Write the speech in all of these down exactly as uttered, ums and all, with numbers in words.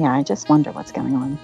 yeah, I just wonder what's going on.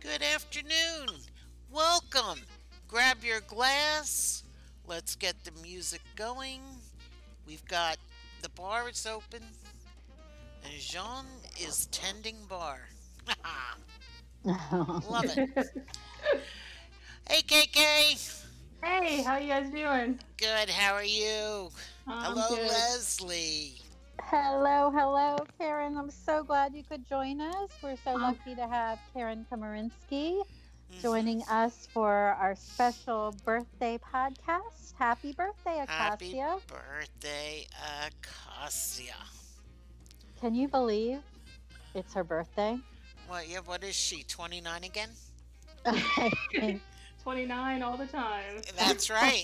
Good afternoon. Welcome. Grab your glass. Let's get the music going. We've got the bar is open and Jean is tending bar. Love it. Hey, K K. Hey, how you guys doing? Good. How are you? I'm hello, good. Leslie. Hello, hello, Karen. I'm so glad you could join us. We're so lucky to have Karen Komarinsky joining us for our special birthday podcast. Happy birthday, Acacia. Happy birthday, Acacia. Can you believe it's her birthday? What, yeah, what is she, twenty-nine again? twenty-nine all the time. That's right.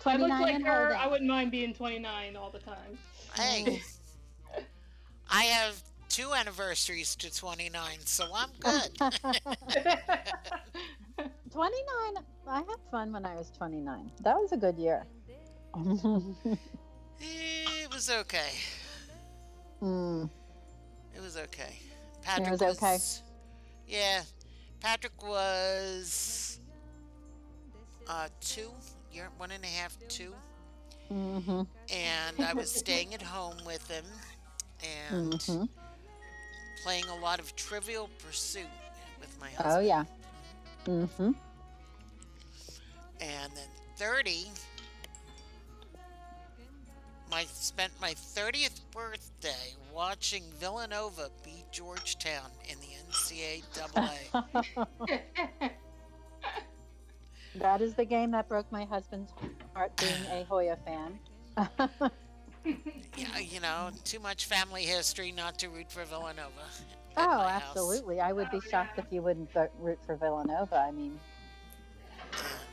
If I looked like her, I wouldn't mind being twenty-nine all the time. Hey, I have two anniversaries to twenty-nine, so I'm good. twenty-nine, I had fun when I was twenty-nine. That was a good year. It was okay. Mm. It was okay. Patrick it was, was okay. Yeah, Patrick was uh, two. Year, one and a half, two. Mm-hmm. And I was staying at home with him and mm-hmm. playing a lot of Trivial Pursuit with my husband. Oh, yeah. Mm-hmm. And then thirty, I spent my thirtieth birthday watching Villanova beat Georgetown in the N C A A. That is the game that broke my husband's heart, being a Hoya fan. Yeah, you know, too much family history not to root for Villanova. Oh, absolutely. House. I would be shocked if you wouldn't root for Villanova. I mean,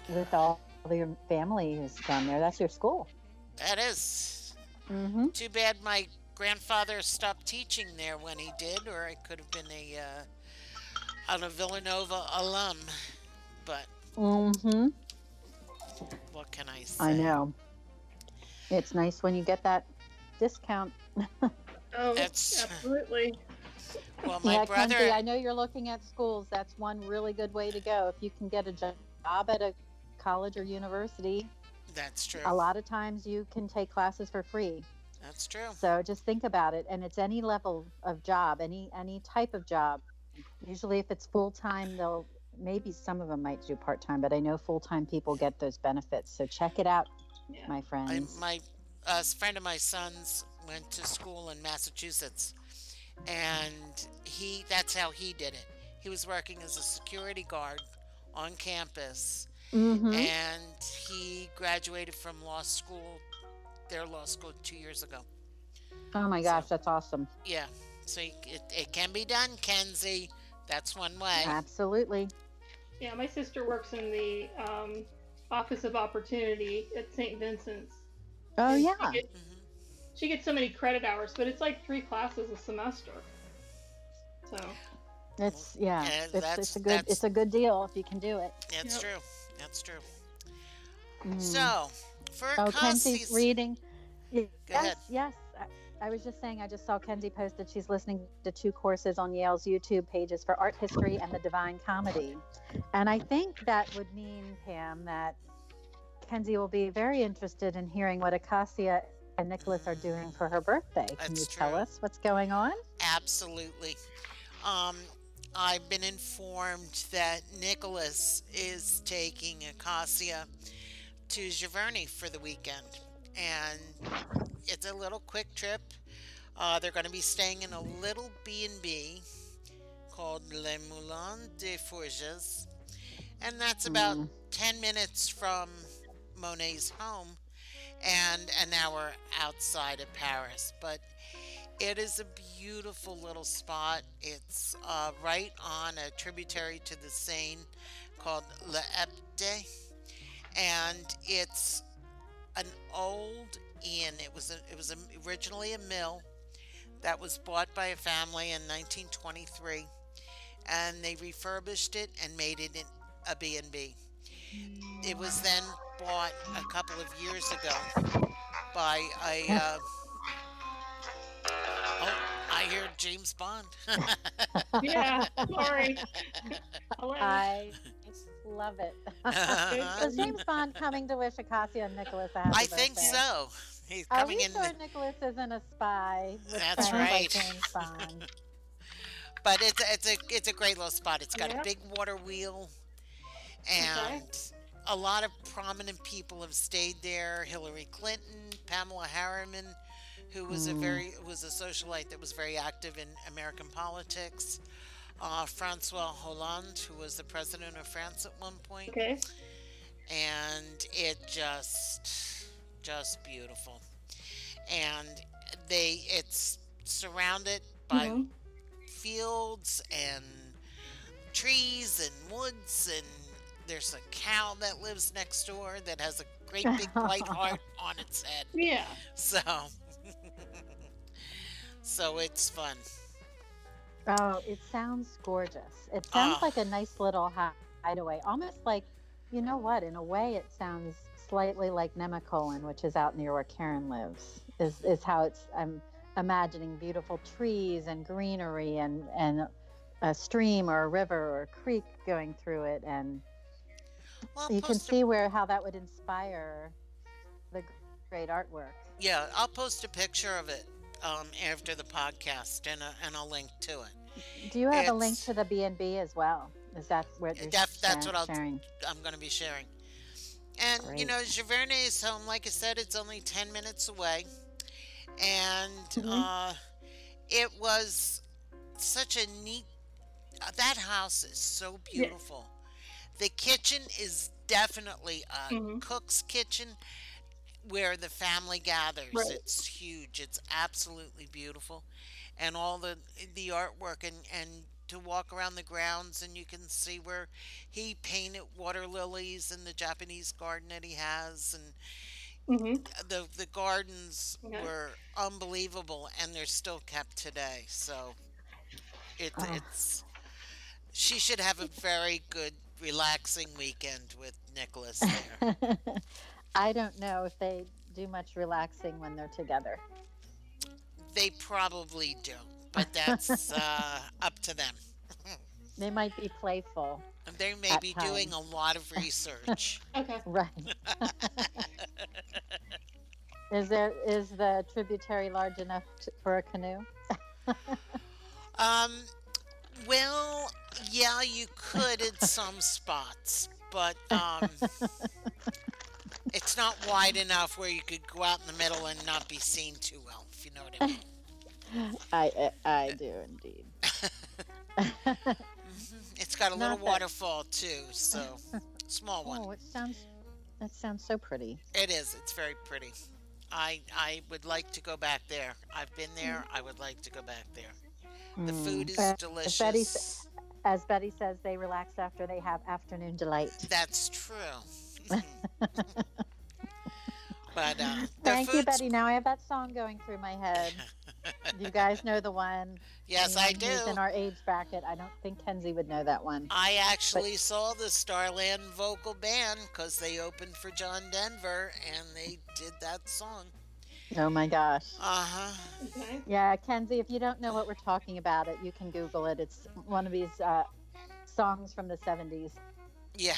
with all your family who's down there, that's your school. That is. Mm-hmm. Too bad my grandfather stopped teaching there when he did, or I could have been a uh, a Villanova alum, but... Mm-hmm. What can I say? I know. It's nice when you get that discount. Oh, that's, absolutely. Well, my yeah, brother... Kenzie, I know you're looking at schools. That's one really good way to go. If you can get a job at a college or university. That's true. A lot of times you can take classes for free. That's true. So just think about it. And it's any level of job, any any type of job. Usually if it's full-time, they'll... Maybe some of them might do part-time, but I know full-time people get those benefits. So check it out, yeah. my friends. I, my uh, friend of my son's went to school in Massachusetts, and he that's how he did it. He was working as a security guard on campus, mm-hmm. and he graduated from law school, their law school, two years ago. Oh, my gosh, so, that's awesome. Yeah, so it, it can be done, Kenzie. That's one way. Absolutely. Yeah, my sister works in the um, Office of Opportunity at Saint Vincent's. Oh, and yeah. She gets, mm-hmm. she gets so many credit hours, but it's like three classes a semester. So. It's yeah. yeah it's, that's, it's a good it's a good deal if you can do it. That's yep. true. That's true. Mm. So for oh, Kenzie's reading. Yes, yes. I was just saying, I just saw Kenzie posted she's listening to two courses on Yale's YouTube pages for art history and the Divine Comedy. And I think that would mean, Pam, that Kenzie will be very interested in hearing what Acacia and Nicholas are doing for her birthday. Can That's you tell true. us what's going on? Absolutely. Um, I've been informed that Nicholas is taking Acacia to Giverny for the weekend. And it's a little quick trip. Uh, they're going to be staying in a little B and B called Le Moulin des Forges. And that's about mm. ten minutes from Monet's home and an hour outside of Paris. But it is a beautiful little spot. It's uh, right on a tributary to the Seine called Le Hepte. And it's an old inn. It was a, it was a, originally a mill that was bought by a family in nineteen twenty-three, and they refurbished it and made it in a B and B. It was then bought a couple of years ago by a. Uh, oh, I hear James Bond. Yeah, sorry. Hello. I love it. Uh-huh. Is James Bond coming to wish Acacia and Nicholas a happy I think birthday? So. He's Are coming we in sure the... Nicholas isn't a spy? That's right. James Bond. But it's a, it's a it's a great little spot. It's got yeah. a big water wheel, and okay. a lot of prominent people have stayed there. Hillary Clinton, Pamela Harriman, who was mm. a very was a socialite that was very active in American politics. Uh, Francois Hollande, who was the president of France at one point. Okay. And it just, just beautiful. And they, it's surrounded by mm-hmm. fields and trees and woods, and there's a cow that lives next door that has a great big white heart on its head. Yeah. So, so it's fun. Oh, it sounds gorgeous. It sounds oh. like a nice little hideaway. Almost like, you know what, in a way it sounds slightly like Nemacolin, which is out near where Karen lives, is, is how it's, I'm imagining beautiful trees and greenery and, and a stream or a river or a creek going through it. And well, you can see a... where how that would inspire the great artwork. Yeah, I'll post a picture of it. Um, after the podcast, and a, and a link to it. Do you have it's, a link to the B and B as well? Is that where that, that's sharing, what I'll sharing? I'm going to be sharing. And Great. you know, Giverny's home, like I said, it's only ten minutes away, and mm-hmm. uh, it was such a neat. Uh, that house is so beautiful. Yeah. The kitchen is definitely a mm-hmm. cook's kitchen, where the family gathers. Right. It's huge. It's absolutely beautiful. And all the the artwork, and, and to walk around the grounds, and you can see where he painted water lilies in the Japanese garden that he has. And mm-hmm. the the gardens okay. were unbelievable, and they're still kept today. So it, oh. it's she should have a very good, relaxing weekend with Nicholas there. I don't know if they do much relaxing when they're together. They probably do, but that's uh, up to them. They might be playful. They may be times. doing a lot of research. Okay. Right. Is there is the tributary large enough to, for a canoe? um. Well, yeah, you could in some spots, but um. It's not wide enough where you could go out in the middle and not be seen too well, if you know what I mean. I, I, I do indeed. mm-hmm. It's got a not little that... waterfall too, so small one. Oh, it sounds that sounds so pretty. It is. It's very pretty. I I would like to go back there. I've been there. Mm. I would like to go back there. The mm. food is but, delicious. Betty, as Betty says, they relax after they have afternoon delight. That's true. But uh, thank you, Betty. Now I have that song going through my head. You guys know the one. Yes, Anyone I do. Who's in our age bracket, I don't think Kenzie would know that one. I actually but... saw the Starland Vocal Band because they opened for John Denver, and they did that song. Oh my gosh. Uh-huh. Okay. Yeah, Kenzie, if you don't know what we're talking about, it you can Google it. It's one of these uh, songs from the seventies. Yeah.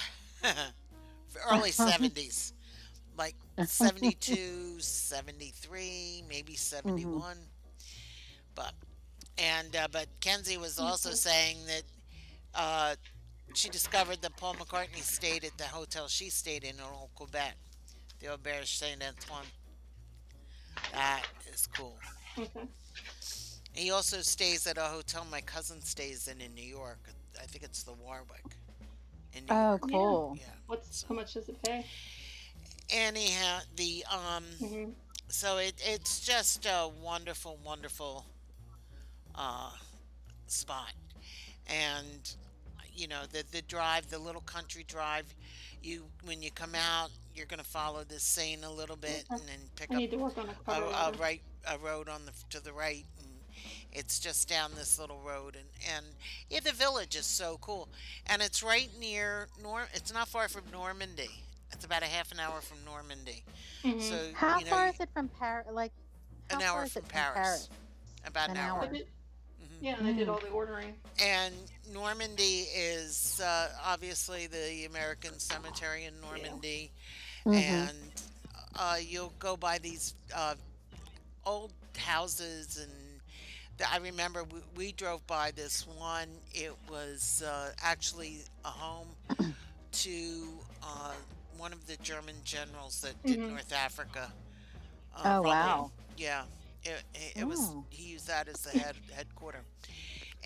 Early seventies. Like seventy-two, seventy-three, maybe seventy-one. Mm-hmm. But and uh, but Kenzie was also saying that uh, she discovered that Paul McCartney stayed at the hotel she stayed in in old Quebec, the Auberge Saint Antoine. That is cool. Okay. He also stays at a hotel my cousin stays in in New York. I think it's the Warwick. In New oh, York. Cool. Yeah. What's so, how much does it pay? Anyhow, the um, mm-hmm. so it it's just a wonderful, wonderful uh, spot, and you know the the drive, the little country drive. You when you come out, you're gonna follow this Seine a little bit, and then pick I up need to work on a, a, a right a road on the to the right, and it's just down this little road, and and yeah, the village is so cool, and it's right near Norm. It's not far from Normandy. It's about a half an hour from Normandy. Mm-hmm. So how you know, far is it from Paris? Like an hour from Paris. from Paris. About an, an hour. hour. Mm-hmm. Yeah, and they did all the ordering. And Normandy is uh, obviously the American cemetery in Normandy, yeah. mm-hmm. and uh, you'll go by these uh, old houses, and I remember we, we drove by this one. It was uh, actually a home to. Uh, one of the German generals that did mm-hmm. North Africa. Uh, oh, wow. Yeah. It, it, it was, he used that as the head headquarter.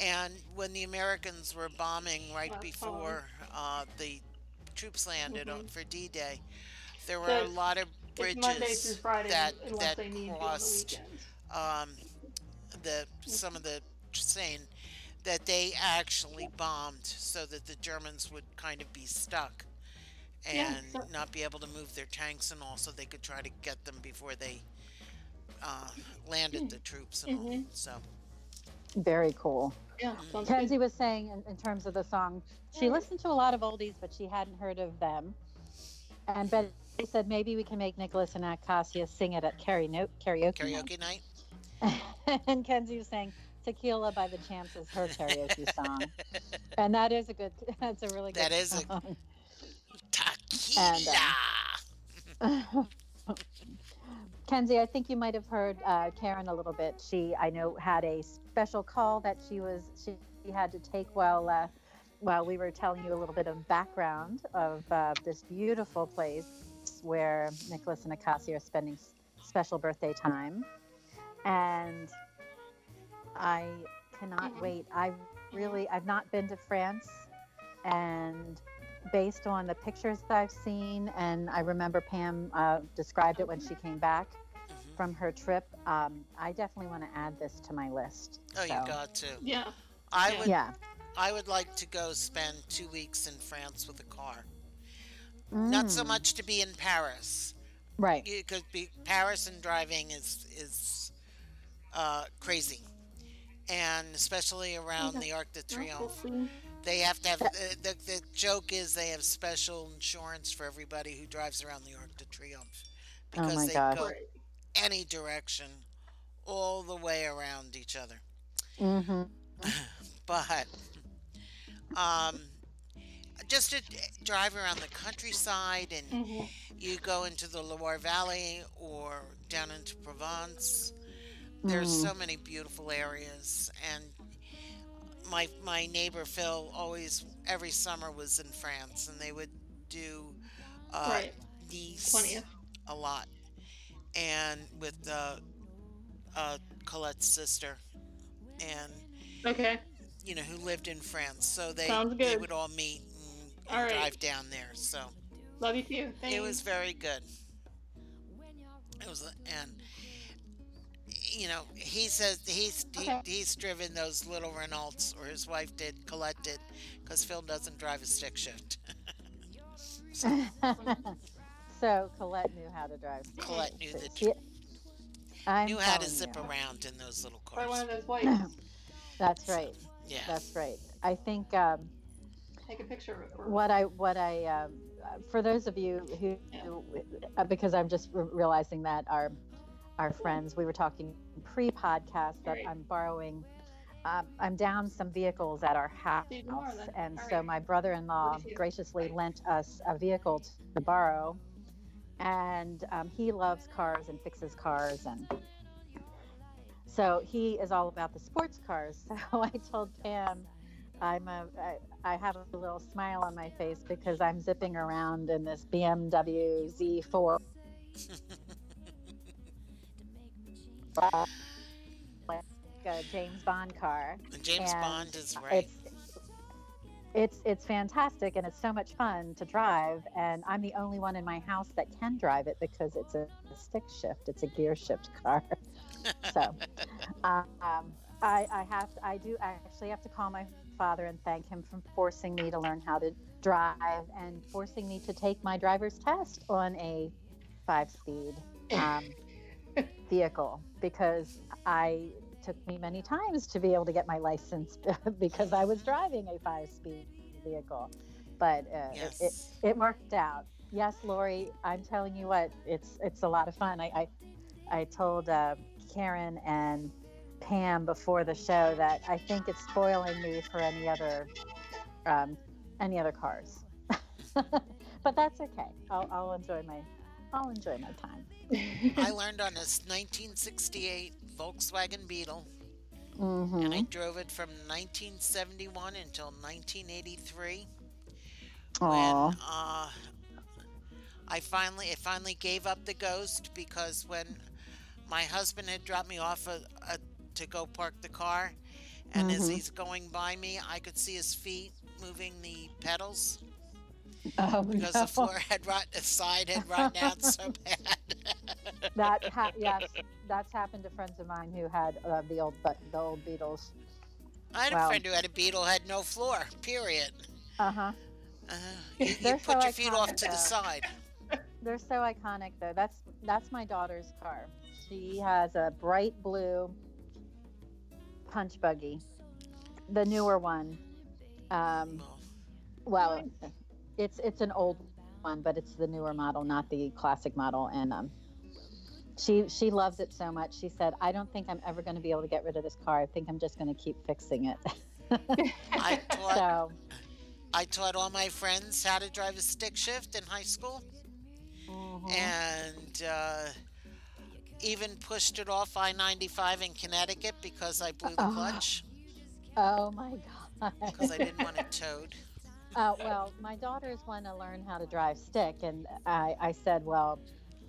And when the Americans were bombing right before uh, the troops landed mm-hmm. on for D-Day, there were so a lot of bridges that, that crossed um, the some of the Seine that they actually bombed so that the Germans would kind of be stuck. And yeah, so, not be able to move their tanks and all, so they could try to get them before they uh, landed the troops and mm-hmm. all. So very cool. Yeah, mm-hmm. Kenzie was saying in, in terms of the song, she listened to a lot of oldies, but she hadn't heard of them. And Betty said maybe we can make Nicholas and Acacia sing it at karaoke karaoke night. night. And Kenzie was saying Tequila by The Champs is her karaoke song, and that is a good. That's a really good. That is song. a. And, uh, Kenzie, I think you might have heard uh, Karen a little bit. She, I know, had a special call that she was she had to take while uh, while we were telling you a little bit of background of uh, this beautiful place where Nicholas and Acacia are spending special birthday time, and I cannot wait. I really, I've not been to France, and. Based on the pictures that I've seen, and I remember Pam uh, described it when she came back mm-hmm. from her trip, um, I definitely want to add this to my list. Oh, so. You got to. Yeah. I would, yeah. I would like to go spend two weeks in France with a car. Mm. Not so much to be in Paris. Right. It could be Paris and driving is, is uh, crazy. And especially around yeah. the Arc de Triomphe. Yeah. They have to have, uh, the, the joke is they have special insurance for everybody who drives around the Arc de Triomphe. Because oh my they God. go any direction, all the way around each other. Mm-hmm. But, um, just to drive around the countryside and mm-hmm. you go into the Loire Valley or down into Provence. There's mm. so many beautiful areas, and my my neighbor Phil always every summer was in France, and they would do uh, right. Nice twentieth. A lot, and with uh, uh, Colette's sister, and okay, you know who lived in France, so they they would all meet and, and all right. drive down there. So love you too. Thanks. It was very good. It was and. You know, he says he's he, okay. he's driven those little Renaults, or his wife did, Colette did, because Phil doesn't drive a stick shift. so. so Colette knew how to drive. Colette knew the she, knew how to zip you. around in those little cars. Or one of those whites. That's right. So, yeah, that's right. I think. Um, Take a picture. Or... What I what I um, for those of you who, yeah. who uh, because I'm just re- realizing that our. our friends. We were talking pre-podcast that right. I'm borrowing. Uh, I'm down some vehicles at our house, and so my brother-in-law graciously lent us a vehicle to borrow. And um, he loves cars and fixes cars, and so he is all about the sports cars. So I told Pam, I'm a, I, I have a little smile on my face because I'm zipping around in this B M W Z four. uh, a James Bond car. James and Bond is right. It's, it's it's fantastic, and it's so much fun to drive, and I'm the only one in my house that can drive it because it's a stick shift. It's a gear shift car. So um, I, I have to, I do actually have to call my father and thank him for forcing me to learn how to drive and forcing me to take my driver's test on a five-speed um, vehicle, because I... took me many times to be able to get my license because I was driving a five-speed vehicle, but uh, yes. it, it, it worked out. Yes, Lori, I'm telling you what, it's it's a lot of fun. I I, I told uh, Karen and Pam before the show that I think it's spoiling me for any other um, any other cars, but that's okay. I'll I'll enjoy my. I'll enjoy my time. I learned on this nineteen sixty-eight Volkswagen Beetle, mm-hmm. and I drove it from nineteen seventy-one until nineteen eighty-three. Aww. When uh, I finally, it finally gave up the ghost, because when my husband had dropped me off a, a, to go park the car, and mm-hmm. as he's going by me, I could see his feet moving the pedals. Oh, because no. the floor had rot, the side had rotten out so bad. that ha- yes, that's happened to friends of mine who had uh, the old but the old Beetles. I had wow. a friend who had a Beetle, had no floor. Period. Uh huh. Uh, you you put so your iconic, feet off to though. the side. They're so iconic, though. That's that's my daughter's car. She has a bright blue punch buggy, the newer one. Um, oh. Well. It's it's an old one, but it's the newer model, not the classic model. And um, she she loves it so much. She said, "I don't think I'm ever going to be able to get rid of this car. I think I'm just going to keep fixing it." I taught so, I taught all my friends how to drive a stick shift in high school, mm-hmm. and uh, even pushed it off I ninety-five in Connecticut because I blew the oh. clutch. Oh my God! Because I didn't want it towed. Uh, well, my daughters want to learn how to drive stick, and I, I said, well,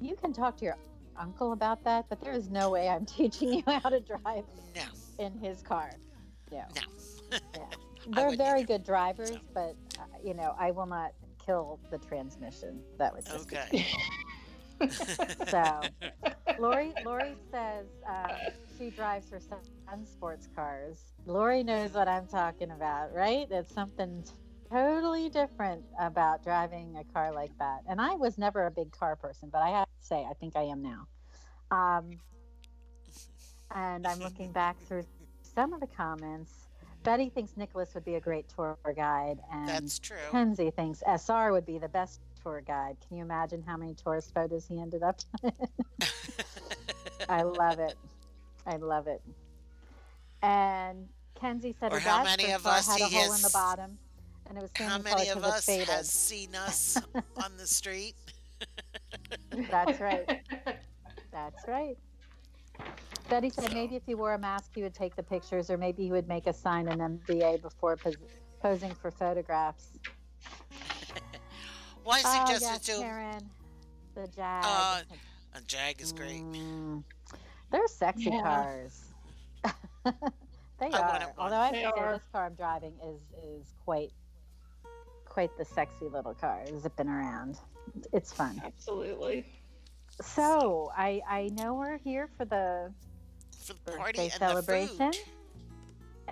you can talk to your uncle about that, but there is no way I'm teaching you how to drive no. in his car. No. no. yeah. They're very either. good drivers, so. but, uh, you know, I will not kill the transmission. That would just okay. be So, Lori, Lori says uh, she drives her son's sports cars. Lori knows what I'm talking about, right? It's something... totally different about driving a car like that. And I was never a big car person, but I have to say, I think I am now. Um, and I'm looking back through some of the comments. Betty thinks Nicholas would be a great tour guide. And that's true. Kenzie thinks S R would be the best tour guide. Can you imagine how many tourist photos he ended up in? I love it. I love it. And Kenzie said or how many of us had a hole is- in the bottom. And it was how many of us has seen us on the street? That's right. That's right. Betty said so. Maybe if he wore a mask, he would take the pictures, or maybe he would make us sign an M B A before pos- posing for photographs. Well, I suggested oh, yes, to Karen, the Jag. Uh, a Jag is great. Mm, they're sexy yeah. cars. They I are. Although I have to say, this car I'm driving is is quite. Quite the sexy little car zipping around. It's fun. Absolutely. So I I know we're here for the, for the party birthday and celebration, the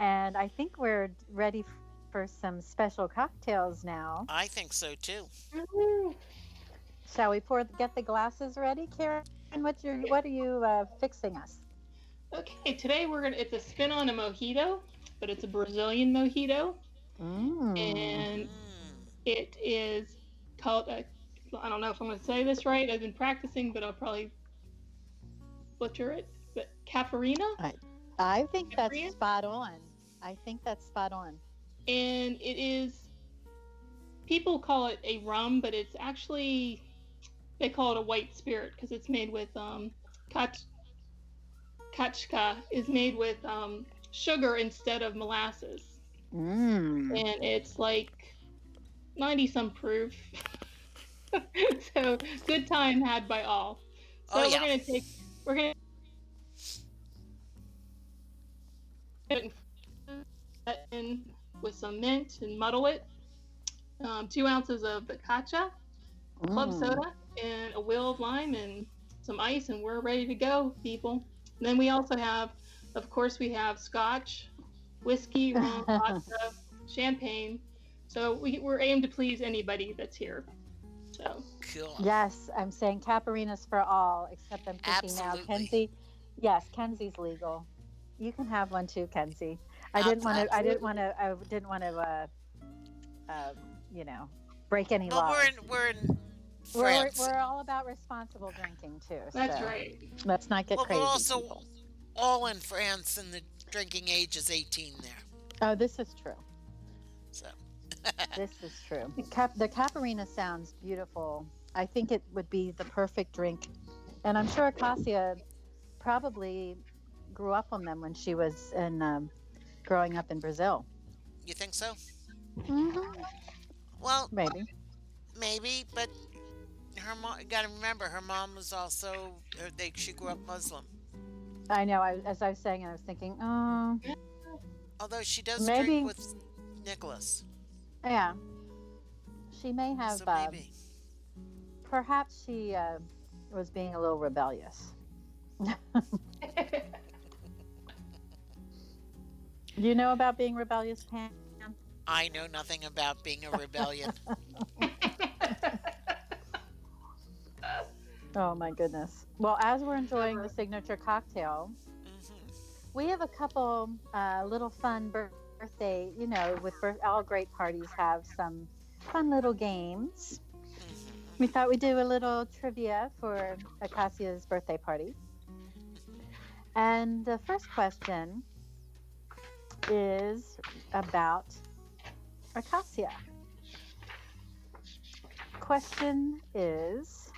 and I think we're ready for some special cocktails now. I think so too. Mm-hmm. Shall we pour? Get the glasses ready, Karen. What's your What are you uh, fixing us? Okay, today we're gonna. It's a spin on a mojito, but it's a Brazilian mojito, mm. and. It is called, a, I don't know if I'm going to say this right. I've been practicing, but I'll probably butcher it, but Caparina? I, I think Caparina? That's spot on. I think that's spot on. And it is, people call it a rum, but it's actually, they call it a white spirit because it's made with, um, kach, kachka is made with um, sugar instead of molasses. Mm. And it's like ninety-some proof. So good time had by all. So oh, yeah. we're going to take, we're going to put in with some mint and muddle it. Um, two ounces of bacacha, club mm. soda, and a wheel of lime and some ice, and we're ready to go, people. And then we also have, of course, we have scotch, whiskey, rum, vodka, champagne. So we, we're aimed to please anybody that's here. So. Cool. Yes, I'm saying Caparinas for all, except I'm thinking Absolutely. now, Kenzie. Yes, Kenzie's legal. You can have one too, Kenzie. I didn't want to. I didn't want to. I didn't want to. Uh, uh, you know, break any well, laws. We're in. We're in. We're, we're all about responsible drinking too. That's so right. Let's not get well, crazy. We're also people. all in France, and the drinking age is eighteen there. Oh, this is true. So. This is true. Cap- the Caparina sounds beautiful. I think it would be the perfect drink. And I'm sure Acacia probably grew up on them when she was in, um, growing up in Brazil. You think so? Mm-hmm. Well, maybe. Maybe, but her mom, you got to remember, her mom was also, they, she grew up Muslim. I know. I, as I was saying, I was thinking, oh. Although she does maybe. drink with Nicholas. Yeah, she may have. So uh, perhaps she uh, was being a little rebellious. You know about being rebellious, Pam? I know nothing about being a rebellion. Oh my goodness! Well, as we're enjoying the signature cocktail, mm-hmm. we have a couple uh, little fun birthdays. Birthday, you know, with birth, all great parties have some fun little games. We thought we'd do a little trivia for Acacia's birthday party. And the first question is about Acacia. Question is,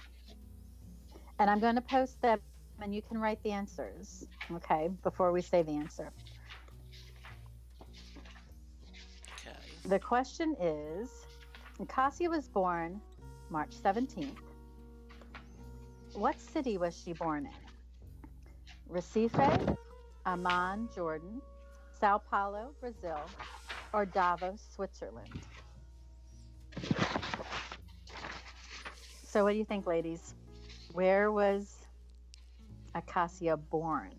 and I'm going to post them and you can write the answers, okay, before we say the answer. The question is, Acacia was born March seventeenth. What city was she born in? Recife, Amman, Jordan, Sao Paulo, Brazil, or Davos, Switzerland? So what do you think, ladies? Where was Acacia born?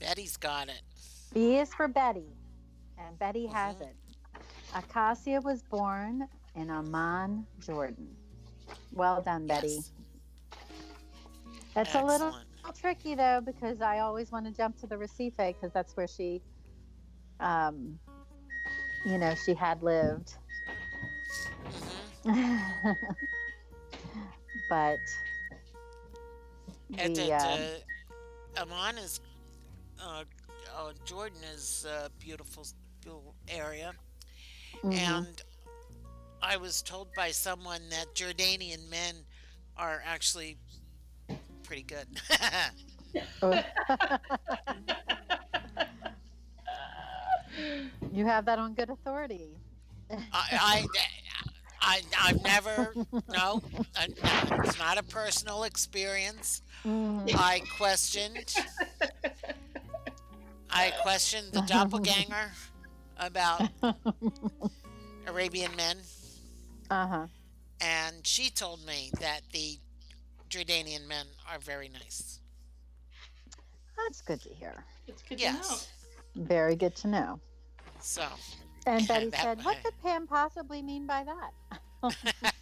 Betty's got it. B is for Betty, and Betty mm-hmm. has it. Acacia was born in Amman, Jordan. Well done, yes. Betty. That's Excellent. a little tricky, though, because I always want to jump to the Recife, because that's where she, um, you know, she had lived. Mm-hmm. But the, and that, uh, um, Amman is... Uh, Oh, Jordan is a beautiful, beautiful area. Mm-hmm. And I was told by someone that Jordanian men are actually pretty good. Oh. You have that on good authority. I, I, I, I've never, no, I, no, it's not a personal experience. Mm. I questioned. I questioned the doppelganger about Arabian men. Uh-huh. And she told me that the Jordanian men are very nice. That's good to hear. It's good yes. to know. Very good to know. So. And Betty that, said, what could Pam possibly mean by that?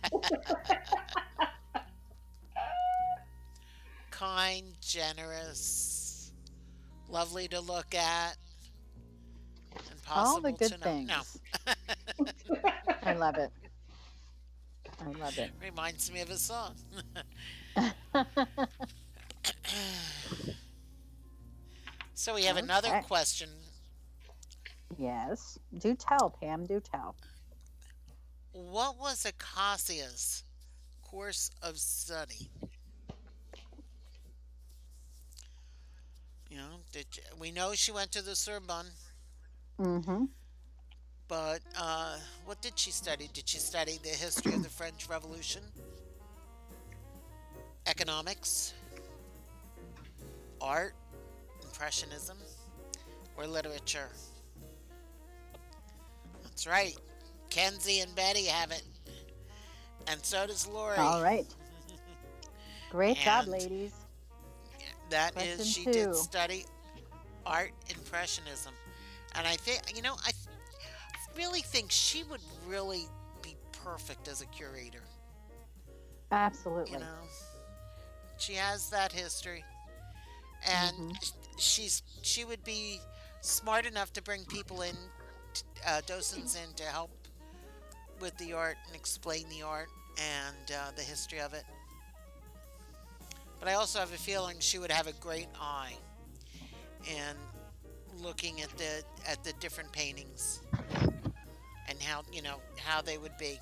Kind, generous. Lovely to look at. Impossible All the good to know. things. No. I love it. I love it. Reminds me of a song. So we have okay. another question. Yes. Do tell, Pam. Do tell. What was Acacia's course of study? You know, did you, we know she went to the Sorbonne. Mm-hmm. But uh, what did she study? Did she study the history of the French Revolution? Economics? Art? Impressionism? Or literature? That's right. Kenzie and Betty have it. And so does Lori. All right. Great job, ladies. That Question is, she two. did study art impressionism. And I think, you know, I th- really think she would really be perfect as a curator. Absolutely. You know, she has that history. And mm-hmm. she's she would be smart enough to bring people in, uh, docents in to help with the art and explain the art and uh, the history of it. But I also have a feeling she would have a great eye in looking at the at the different paintings and how, you know, how they would be,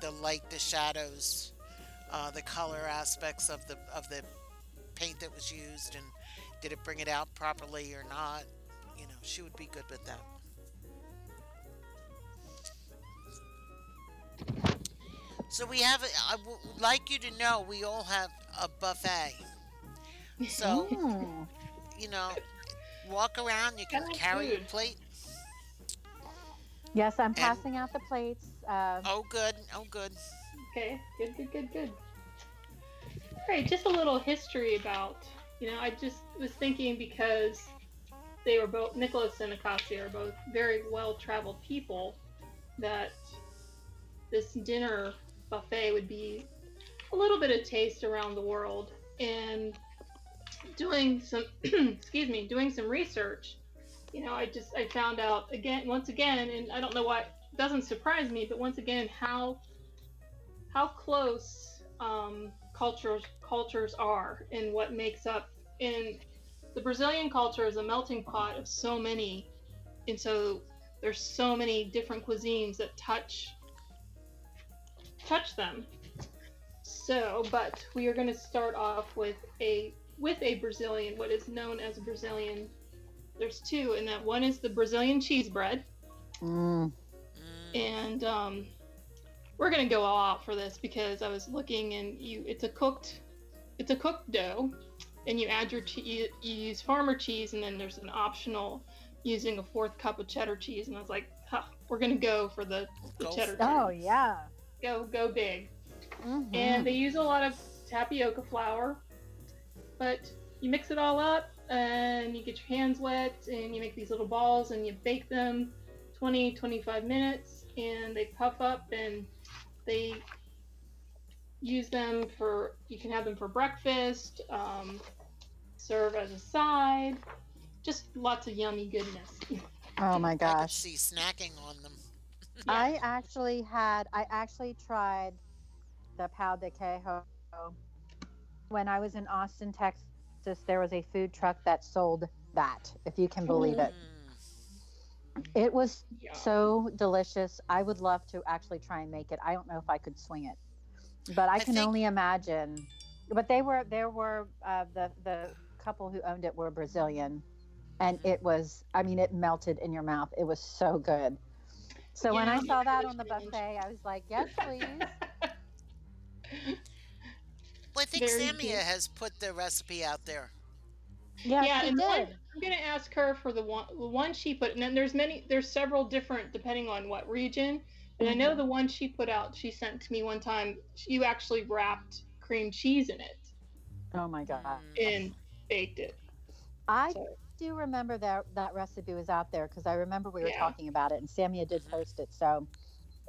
the light, the shadows, uh, the color aspects of the of the paint that was used, and did it bring it out properly or not? You know, she would be good with that. So we have, I would like you to know, we all have a buffet. So, mm. you know, walk around, you can That's carry your plate. Yes, I'm and, passing out the plates. Uh, oh, good. Oh, good. Okay. Good, good, good, good. All right. Just a little history about, you know, I just was thinking because they were both, Nicholas and Acacia are both very well-traveled people, that this dinner buffet would be a little bit of taste around the world. And doing some, excuse me, doing some research, you know, I just, I found out again, once again, and I don't know why, it doesn't surprise me, but once again, how, how close um, cultures, cultures are, and what makes up, in the Brazilian culture is a melting pot of so many. And so there's so many different cuisines that touch, touch them. So, but we are going to start off with a with a Brazilian, what is known as a Brazilian. There's two, and that one is the Brazilian cheese bread. Mm. And um, we're going to go all out for this because I was looking, and you, it's a cooked, it's a cooked dough, and you add your cheese, you, you use farmer cheese, and then there's an optional using a fourth cup of cheddar cheese. And I was like, huh, we're going to go for the, the cheddar cheese. Oh yeah. Go, go big. Mm-hmm. And they use a lot of tapioca flour, but you mix it all up and you get your hands wet and you make these little balls and you bake them twenty, twenty-five minutes, and they puff up, and they use them for, you can have them for breakfast, um, serve as a side, just lots of yummy goodness. Oh my gosh. I could see snacking on them. Yeah. I actually had, I actually tried the Pão de Queijo. When I was in Austin, Texas, there was a food truck that sold that, if you can believe mm. it. It was yeah. so delicious. I would love to actually try and make it. I don't know if I could swing it, but I, I can think... only imagine. But they were, there were, uh, the, the couple who owned it were Brazilian, and it was, I mean, it melted in your mouth. It was so good. So yeah, when I saw that on the buffet, I was like, yes, please. Well, I think Very Samia cute. has put the recipe out there. Yeah, yeah, she and did. One, I'm going to ask her for the one, the one she put. And then there's many, there's several different depending on what region. And mm-hmm. I know the one she put out, she sent to me one time, you actually wrapped cream cheese in it. Oh my God. And baked it. I... So. I do remember that that recipe was out there because I remember we were yeah. talking about it, and Samia did post it. So,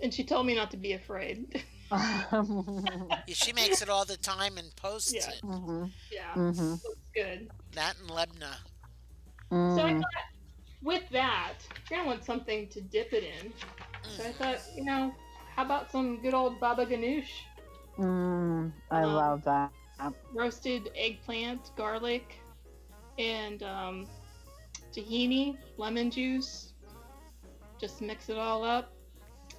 and she told me not to be afraid. yeah, she makes it all the time and posts yeah. it. Mm-hmm. Yeah, mm-hmm. That's good. That and Lebna. Mm. So I thought, with that, you're gonna want something to dip it in. Mm. So I thought, you know, How about some good old baba ganoush? Mmm, I um, love that. Roasted eggplant, garlic, and um, tahini, lemon juice. Just mix it all up.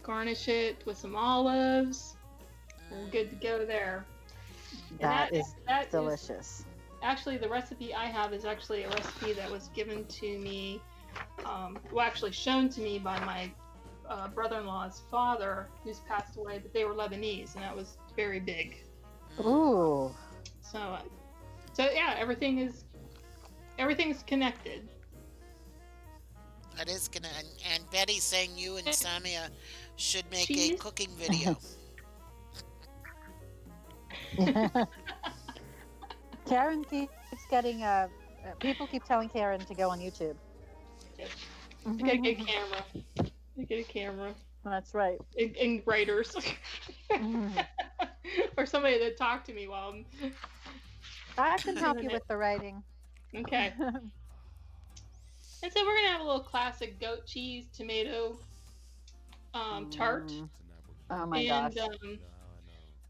Garnish it with some olives. We're good to go there. That, that is that delicious. Is, actually, the recipe I have is actually a recipe that was given to me, um, well, actually shown to me by my uh, brother-in-law's father, who's passed away, but they were Lebanese, and that was very big. Ooh. So, so yeah, everything is everything's connected. That is gonna, and, and Betty's saying you and Samia should make Cheese? a cooking video. Karen keeps getting uh, people keep telling Karen to go on YouTube. You gotta get a camera. You get a camera. That's right. And, and writers, mm-hmm. or somebody that talk to me while I'm. I can help you with the writing. Okay. And so we're gonna have a little classic goat cheese tomato um, tart. Mm. Oh my and, gosh! Um,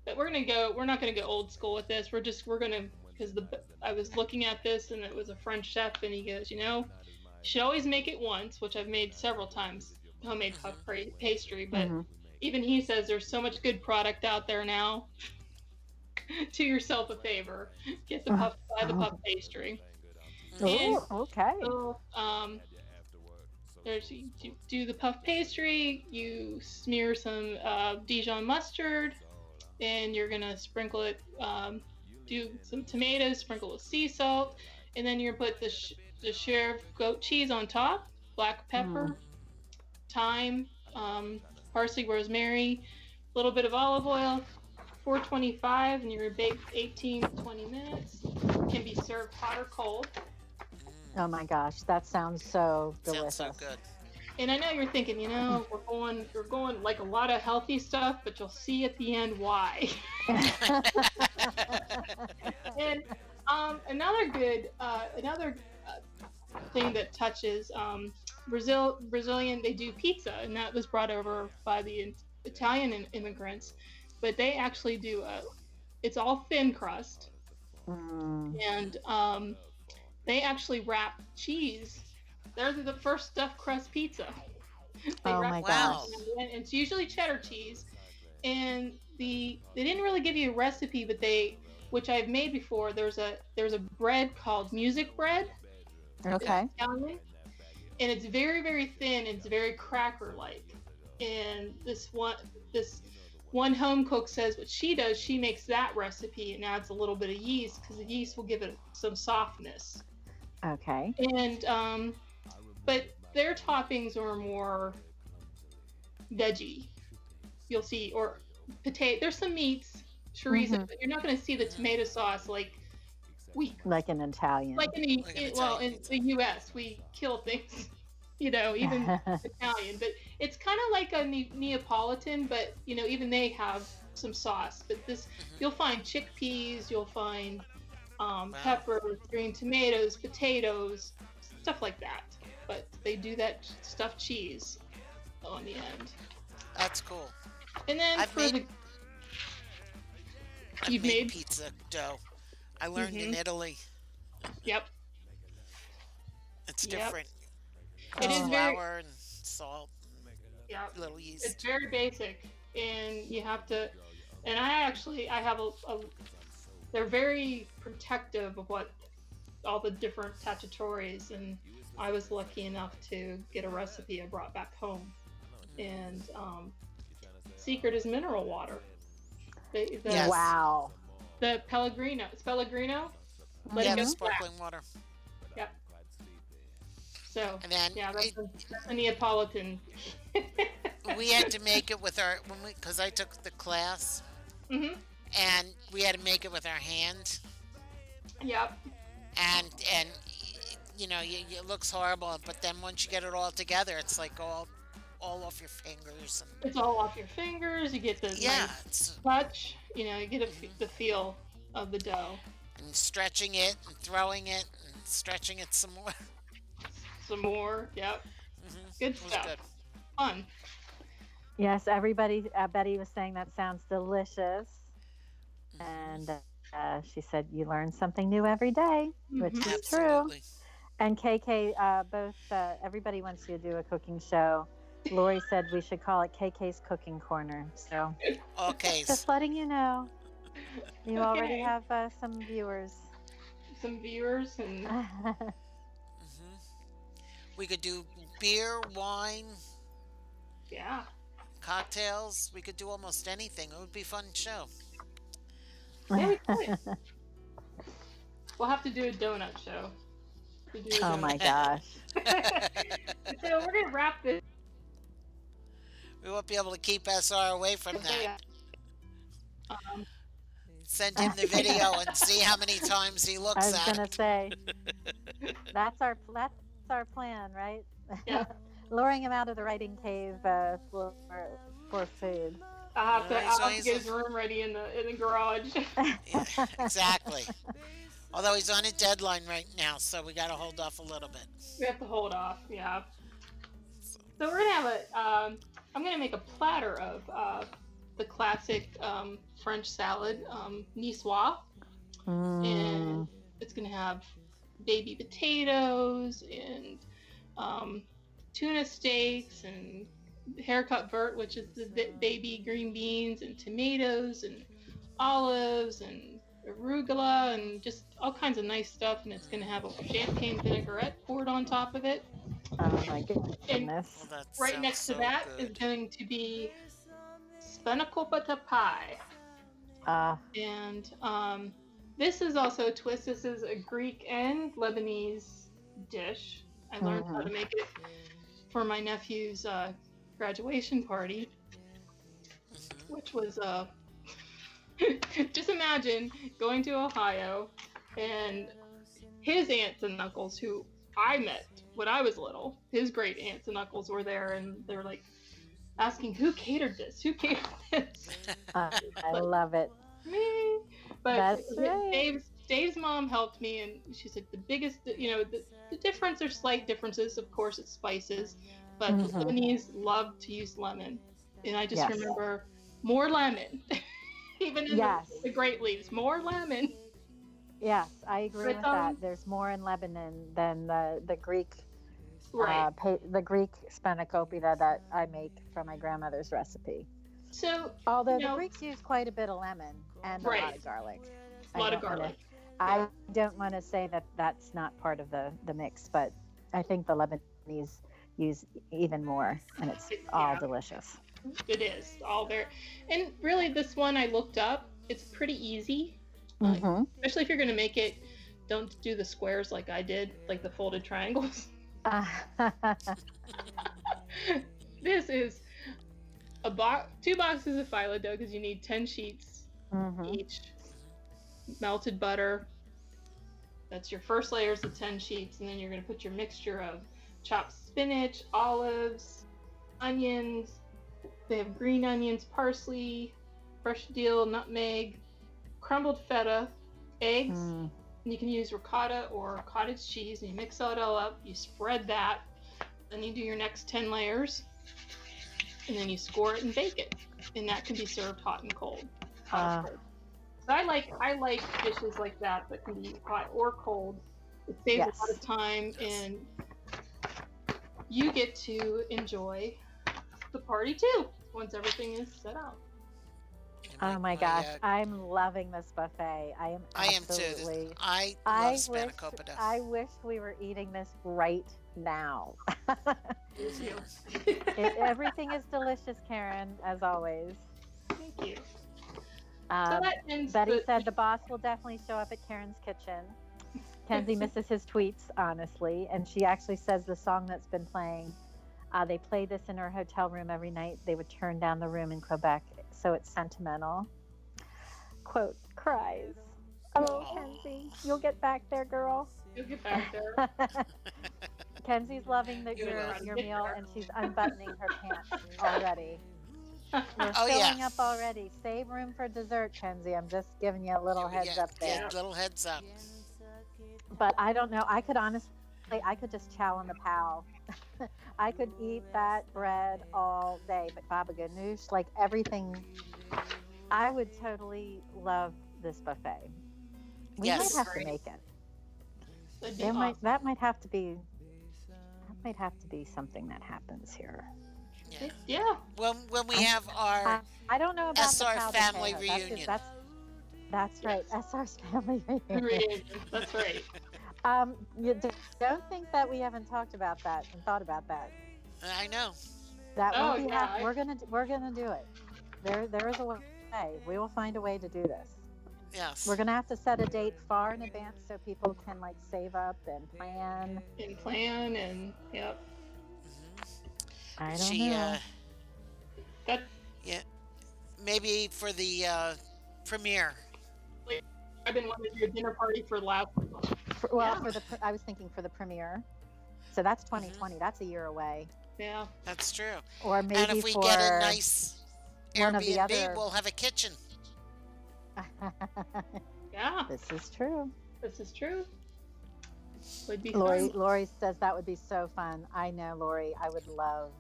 but we're gonna go. We're not gonna go old school with this. We're just we're gonna because the I was looking at this and it was a French chef and he goes, you know, you should always make it once, which I've made several times, homemade puff pastry. But mm-hmm. even he says there's so much good product out there now. Do yourself a favor. Get the puff, buy the puff pastry. Oh, okay. So, um, there's you do the puff pastry. You smear some uh, Dijon mustard, and you're gonna sprinkle it. Um, do some tomatoes, sprinkle with sea salt, and then you're gonna put the sh- the share of goat cheese on top, black pepper, mm. thyme, um, parsley, rosemary, a little bit of olive oil, four twenty-five, and you're baked eighteen to twenty minutes. Can be served hot or cold. Oh my gosh, that sounds so delicious. Sounds so good. And I know you're thinking, you know, we're going, we're going like a lot of healthy stuff, but you'll see at the end why. And um, another good, uh, another uh, thing that touches um, Brazil, Brazilian, they do pizza, and that was brought over by the Italian in- immigrants, but they actually do a, it's all thin crust. Mm. And um, they actually wrap cheese. They're the first stuffed crust pizza. They oh wrap my gosh! And it's usually cheddar cheese. And the they didn't really give you a recipe, but they, which I've made before. There's a there's a bread called music bread. Okay. It's Italian, and it's very very thin. And it's very cracker like. And this one this. One home cook says what she does, she makes that recipe and adds a little bit of yeast because the yeast will give it some softness. Okay. And, um, but their toppings are more veggie. You'll see, or potato, there's some meats, chorizo, mm-hmm. but you're not going to see the tomato sauce like we. Like an Italian. Like in the, like in, well, in the U S, we kill things. You know, even Italian, but it's kind of like a ne- Neapolitan, but you know, even they have some sauce. But this, mm-hmm. you'll find chickpeas, you'll find um, wow. peppers, green tomatoes, potatoes, stuff like that. But they do that stuffed cheese on the end. That's cool. And then I've for made, the, you've made, made pizza dough. I learned mm-hmm. in Italy. Yep. It's different. Yep. It is very flour and salt, yeah. Little yeast. It's very basic, and you have to. And I actually, I have a, a. They're very protective of what all the different trattorias, and I was lucky enough to get a recipe I brought back home. And um, secret is mineral water. The, the, yes. Wow. The Pellegrino. It's Pellegrino. Let yeah, it go the sparkling black. Water. Yep. So, and then yeah, that's, it, a, that's a Neapolitan. We had to make it with our, when we, because I took the class, mm-hmm. and we had to make it with our hand. Yep. And, and you know, it, it looks horrible, but then once you get it all together, it's like all all off your fingers. And, it's all off your fingers. You get the yeah, nice touch, you know, you get a, mm-hmm. the feel of the dough. And stretching it and throwing it and stretching it some more. Some more, yep. Mm-hmm. Good stuff. Good. Fun. Yes, everybody, uh, Betty was saying that sounds delicious. And uh, she said you learn something new every day, which mm-hmm. is Absolutely. True. And K K, uh, both, uh, everybody wants you to do a cooking show. Lori said we should call it K K's Cooking Corner. So, okay. Just letting you know. You okay. already have uh, some viewers. Some viewers and... mm-hmm. We could do beer, wine... Yeah. Cocktails. We could do almost anything. It would be a fun show. Yeah, we could. We'll have to do a donut show. Do a oh, donut. My gosh. So we're going to wrap this. We won't be able to keep S R away from that. Um, Send him the video and see how many times he looks at it. I was going to say, that's our, that's our plan, right? Yeah. Luring him out of the writing cave uh, for, for food. I'll have to, I'll have to get his room ready in the in the garage. Yeah, exactly. Although he's on a deadline right now, so we got to hold off a little bit. We have to hold off, yeah. So we're gonna have a. Um, I'm gonna make a platter of uh, the classic um, French salad, um, niçoise, mm. and it's gonna have baby potatoes and. Um, tuna steaks and haircut vert, which is the b- baby green beans and tomatoes and olives and arugula and just all kinds of nice stuff. And it's going to have a champagne vinaigrette poured on top of it. Oh my goodness. And well, right next so to that good. Is going to be spanakopita pie. Uh. And um, this is also a twist. This is a Greek and Lebanese dish. I learned mm-hmm. how to make it for my nephew's uh, graduation party, which was uh, just imagine going to Ohio and his aunts and uncles who I met when I was little, his great aunts and uncles were there and they were like asking, who catered this? Who catered this? Uh, I like, love it. Me. But That's right. Dave's, Dave's mom helped me and she said the biggest, you know, the, the difference are slight differences. Of course, it's spices, but mm-hmm. the Lebanese love to use lemon. And I just yes. remember more lemon, even in yes. the, the grape leaves, more lemon. Yes, I agree but, with um, that. There's more in Lebanon than the, the Greek, right. uh, pa- the Greek spanakopita that I make from my grandmother's recipe. So, although you know, the Greeks use quite a bit of lemon and right. a lot of garlic, a lot of garlic. I don't want to say that that's not part of the, the mix, but I think the Lebanese use even more, and it's yeah. all delicious. It is all there, and really, this one I looked up. It's pretty easy, mm-hmm. like, especially if you're going to make it. Don't do the squares like I did, like the folded triangles. Uh, this is. A bo- two boxes of phyllo dough because you need ten sheets mm-hmm. each. Melted butter. That's your first layers of ten sheets, and then you're going to put your mixture of chopped spinach, olives, onions. They have green onions, parsley, fresh dill, nutmeg, crumbled feta, eggs. Mm. And you can use ricotta or cottage cheese, and you mix all it all up. You spread that, then you do your next ten layers. And then you score it and bake it, and that can be served hot and cold. Hot uh, cold. So I like I like dishes like that that can be hot or cold. It saves yes. a lot of time, and you get to enjoy the party too once everything is set out. Oh my gosh, I, uh, I'm loving this buffet. I am. I am too. I love spanakopita. I wish we were eating this right now. It, everything is delicious, Karen, as always. Thank you. Um, so Betty the- said the boss will definitely show up at Karen's kitchen. Kenzie misses his tweets, honestly, and she actually says the song that's been playing. Uh, they play this in her hotel room every night. They would turn down the room in Quebec, so it's sentimental. Quote, cries. Oh, Kenzie, you'll get back there, girl. You'll get back there. Kenzie's loving the, your, your meal, and she's unbuttoning her pants already. We're oh, filling yeah. up already. Save room for dessert, Kenzie. I'm just giving you a little heads yeah, up there. Yeah, little heads up. But I don't know. I could honestly honestly, I could just chow on the pal. I could eat that bread all day, but baba ganoush, like everything, I would totally love this buffet. We yes, might have great. to make it. That'd be awesome. might, that might have to be. That might have to be something that happens here. Yeah. yeah. When when we I, have our I, I don't know about S R family potato. reunion. That's, that's, that's right. Yes. S R's family reunion. That's right. Um, you don't think that we haven't talked about that and thought about that? I know. That oh, will be yeah, I... We're gonna we're gonna do it. There there is a way. We will find a way to do this. Yes. We're gonna have to set a date far in advance so people can like save up and plan. And plan and yep. Mm-hmm. I don't she, know. Uh, that yeah, maybe for the uh, premiere. I've been wanting to do a dinner party for last. For, well, yeah. for the I was thinking for the premiere. So that's twenty twenty. Mm-hmm. That's a year away. Yeah, that's true. Or maybe and if we for get a nice Airbnb, other... we'll have a kitchen. Yeah, this is true. This is true. Would be Lori. Fun. Lori says that would be so fun. I know, Lori. I would love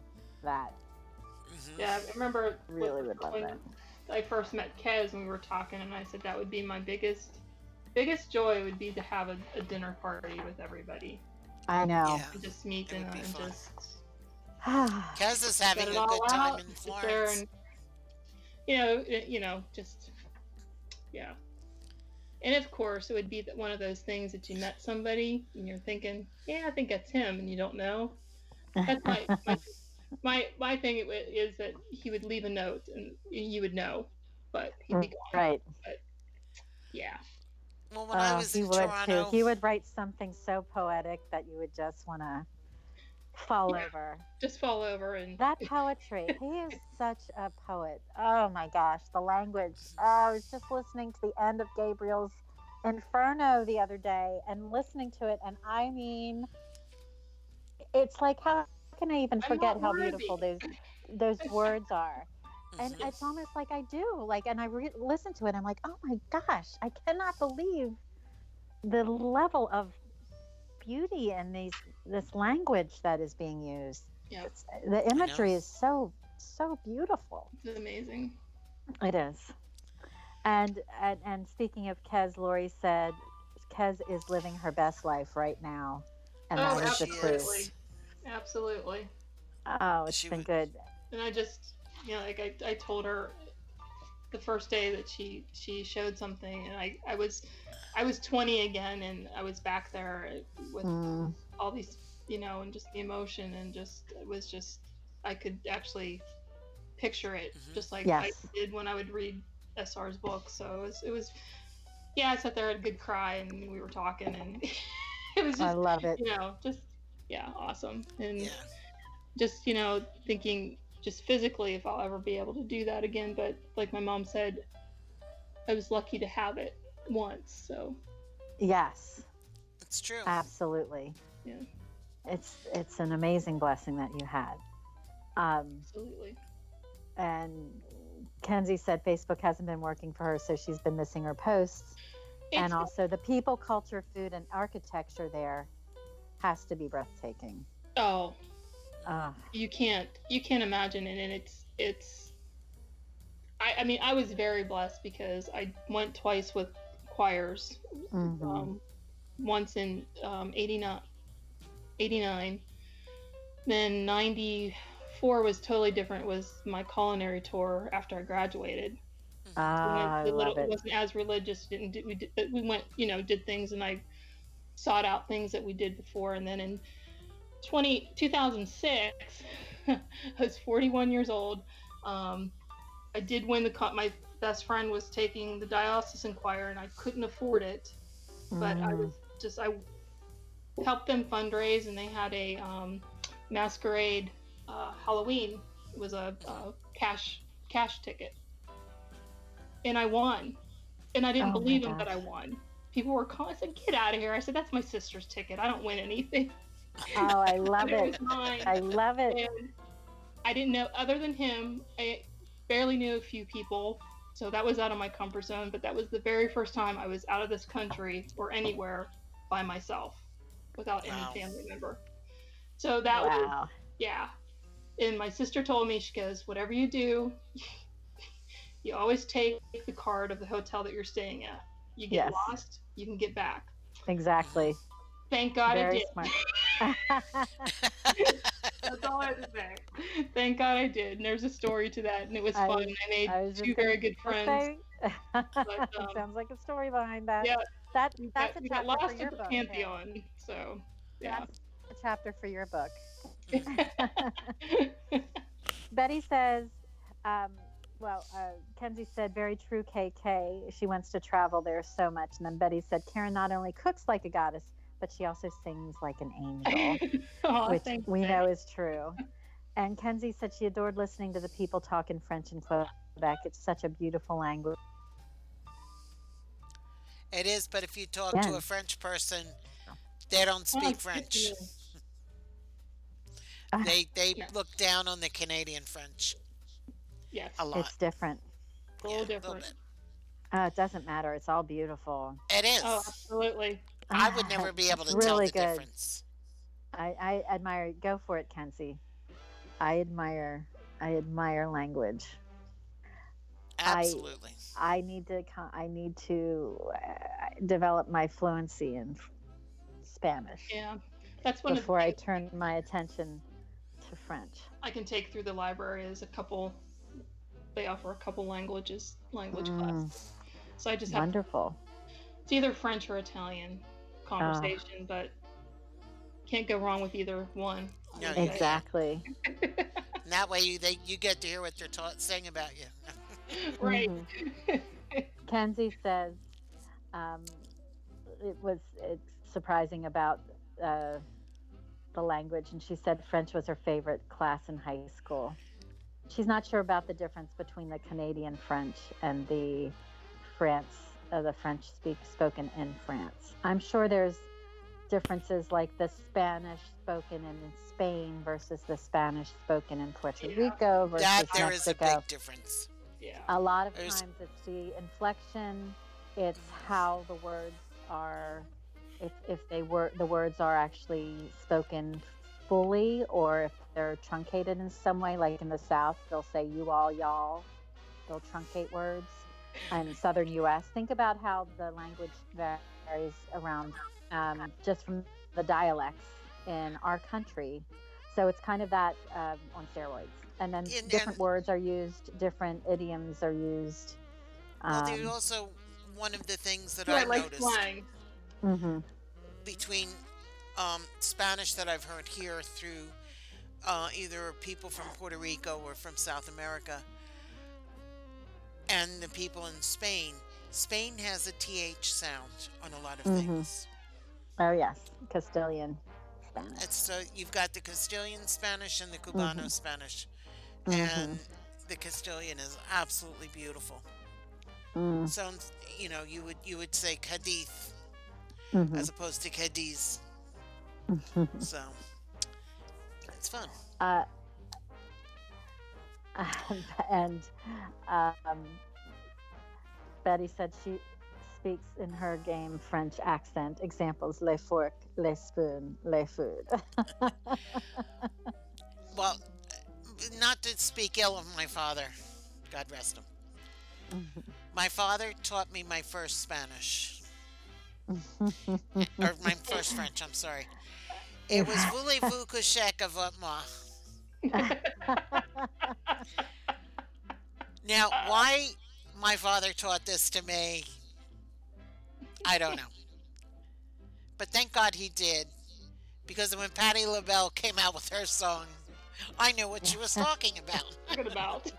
that. Mm-hmm. Yeah, I remember. Really would love that. I first met Kez and we were talking, and I said that would be my biggest, biggest joy would be to have a, a dinner party with everybody. I know. Yeah. Just meet and, and just. Kez is having a good time out, in Florence. And, you know, you know, just. Yeah. And of course, it would be one of those things that you met somebody and you're thinking, yeah, I think that's him, and you don't know. That's my my, my my thing is that he would leave a note and you would know, but he'd be gone. Right. But, yeah. Well, when oh, I was in would Toronto, too. He would write something so poetic that you would just want to fall yeah, over. Just fall over and that poetry. He is such a poet. Oh my gosh, the language. Oh, I was just listening to the end of Gabriel's Inferno the other day and listening to it, and I mean, it's like how can I even forget how beautiful those those words are? And it's almost like I do. Like, and I re- listen to it. I'm like, oh my gosh, I cannot believe the level of beauty in these this language that is being used. Yeah, the imagery is so so beautiful. It's amazing. It is. And and, and speaking of Kez, Lori said Kez is living her best life right now, and oh, that is absolutely. the truth. Absolutely. Oh, it's she been would... good. And I just, you know, like I, I told her the first day that she, she showed something, and I, I was I was twenty again, and I was back there with mm. all these, you know, and just the emotion, and just it was just I could actually picture it mm-hmm. just like yes. I did when I would read S R's book. So it was, it was yeah I sat there, had a good cry, and we were talking, and it was just I love it. You know, just yeah awesome. And yeah. just, you know, thinking just physically if I'll ever be able to do that again, but like my mom said, I was lucky to have it once. So yes, it's true. Absolutely. Yeah, it's it's an amazing blessing that you had. Um absolutely. And Kenzie said Facebook hasn't been working for her, so she's been missing her posts. It's and also the people, culture, food, and architecture there has to be breathtaking. Oh, Uh, you can't you can't imagine it. And it's it's I, I mean I was very blessed because I went twice with choirs. Mm-hmm. um, once in um, eighty-nine, then ninety-four was totally different, was my culinary tour after I graduated. Ah, so we went, I love little, it. It wasn't as religious, didn't do, we, did, we went, you know, did things, and I sought out things that we did before. And then in twenty oh six, I was forty-one years old. Um, I did win the co- my best friend was taking the diocesan choir, and I couldn't afford it, but mm. I was just I helped them fundraise, and they had a um, masquerade uh, Halloween. It was a, a cash cash ticket, and I won, and I didn't oh believe them that I won. People were calling. I said, "Get out of here!" I said, "That's my sister's ticket. I don't win anything." Oh, I love it. it I love it. And I didn't know, other than him, I barely knew a few people. So that was out of my comfort zone. But that was the very first time I was out of this country or anywhere by myself. without wow. any family member. So that wow. was, yeah. And my sister told me, she goes, whatever you do, you always take the card of the hotel that you're staying at. You get yes. lost, you can get back. Exactly. Thank God Very I did. Smart. That's all I have to say. Thank God I did. And there's a story to that, and it was I, fun. I made I two very good friends. But, um, sounds like a story behind that. Yeah, that that's got, a chapter lost for your book. Pantheon, yeah. So yeah, that's a chapter for your book. Betty says, um, well, uh, Kenzie said, very true, K K. She wants to travel there so much. And then Betty said, Karen not only cooks like a goddess, but she also sings like an angel, oh, which thanks, we know is true. And Kenzie said she adored listening to the people talk in French in Quebec. It's such a beautiful language. It is, but if you talk yeah. to a French person, they don't speak oh, French. Uh, they they yeah. look down on the Canadian French. Yes, a lot. It's different. A little yeah, different. Uh, it doesn't matter. It's all beautiful. It is. Oh, absolutely. I would never be able to really tell the good. difference. I, I admire. Go for it, Kenzie. I admire. I admire language. Absolutely. I, I need to. I need to develop my fluency in Spanish. Yeah, that's one. Before of the I turn my attention to French. I can take through the library as a couple. They offer a couple languages language mm. classes. So I just have wonderful. To, it's either French or Italian. Conversation, uh, but can't go wrong with either one. No, exactly. That way, you they, you get to hear what they're taught, saying about you. Right. Mm-hmm. Kenzie says, um, it was it's surprising about uh, the language, and she said French was her favorite class in high school. She's not sure about the difference between the Canadian French and the France. Of the French speak spoken in France. I'm sure there's differences like the Spanish spoken in Spain versus the Spanish spoken in Puerto yeah. Rico versus That there Mexico. Is a big difference. Yeah. A lot of there's... times it's the inflection, it's how the words are, if if they were the words are actually spoken fully or if they're truncated in some way. Like in the South, they'll say you all, y'all. They'll truncate words. And southern U S Think about how the language varies around um, just from the dialects in our country. So it's kind of that uh, on steroids. And then and, different and, words are used, different idioms are used. Um, well, there's also one of the things that yeah, I like noticed mm-hmm. between um, Spanish that I've heard here through uh, either people from Puerto Rico or from South America. And the people in Spain. Spain has a T H sound on a lot of mm-hmm. things. Oh, yes. Castilian Spanish. It's, so you've got the Castilian Spanish and the Cubano mm-hmm. Spanish. Mm-hmm. And the Castilian is absolutely beautiful. Mm. So, you know, you would you would say Cadiz mm-hmm. as opposed to Cadiz. Mm-hmm. So, it's fun. Uh Um, and um, Betty said she speaks in her game French accent. Examples, les fork, les spoon, les food. Well, not to speak ill of my father, God rest him. Mm-hmm. My father taught me my first Spanish. Or my first French, I'm sorry. It was voulez-vous coucher avec moi? Now, why my father taught this to me, I don't know. But thank God he did, because when Patti LaBelle came out with her song, I knew what she was talking about. Talking about.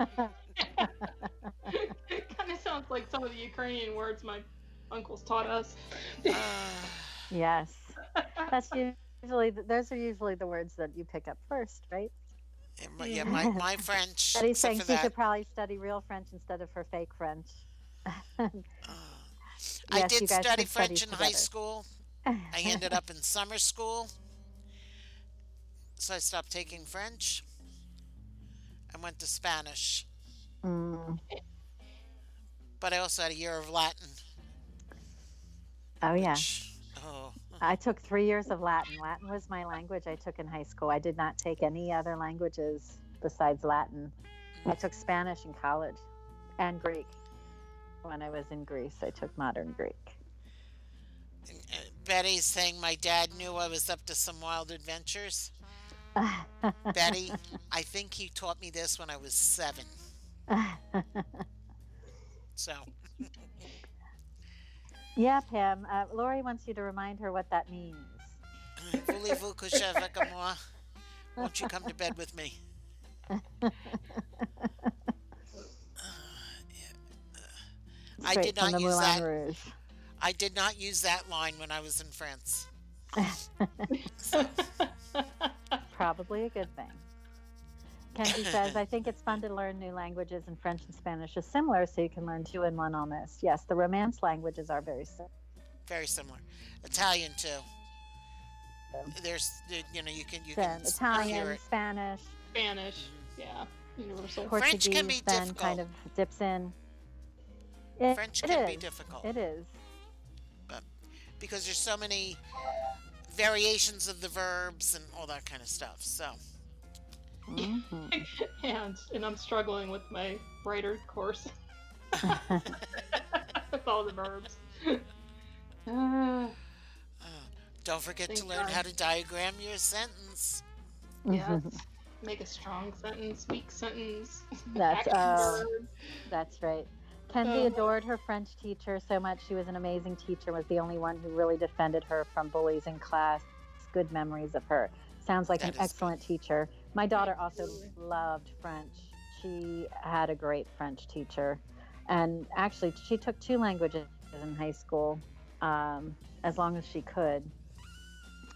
Kind of sounds like some of the Ukrainian words my uncles taught us. Uh, yes, that's usually those are usually the words that you pick up first, right? My, yeah, my, my French. Betty's saying she that. Could probably study real French instead of her fake French. uh, yes, I did study French study in together. High school. I ended up in summer school. So I stopped taking French. I went to Spanish. Mm. But I also had a year of Latin. Oh, which, yeah. Oh. I took three years of Latin. Latin was my language I took in high school. I did not take any other languages besides Latin. I took Spanish in college and Greek. When I was in Greece, I took modern Greek. Betty's saying, my dad knew I was up to some wild adventures. Betty, I think he taught me this when I was seven. So. Yeah, Pam. Uh, Lori wants you to remind her what that means. Voulez-vous coucher avec moi? Won't you come to bed with me? uh, yeah, uh, I did not use that. Rouge. I did not use that line when I was in France. So. Probably a good thing. Kenzie says, I think it's fun to learn new languages, and French and Spanish is similar, so you can learn two in one almost. Yes, the Romance languages are very similar. Very similar. Italian, too. There's, you know, you can, you can Italian, Spanish. Spanish, yeah. Universal. Portuguese, French can be then difficult. Kind of dips in. It, French can it be difficult. It is. But because there's so many variations of the verbs and all that kind of stuff, so... Mm-hmm. and and I'm struggling with my writer course with all the verbs. Uh, uh, don't forget to learn God. how to diagram your sentence. Yeah, make a strong sentence, weak sentence. That's uh, that's right. Kenzie um, adored her French teacher so much. She was an amazing teacher. Was the only one who really defended her from bullies in class. Good memories of her. Sounds like an excellent good. teacher. My daughter also loved French. She had a great French teacher. And actually, she took two languages in high school, um, as long as she could.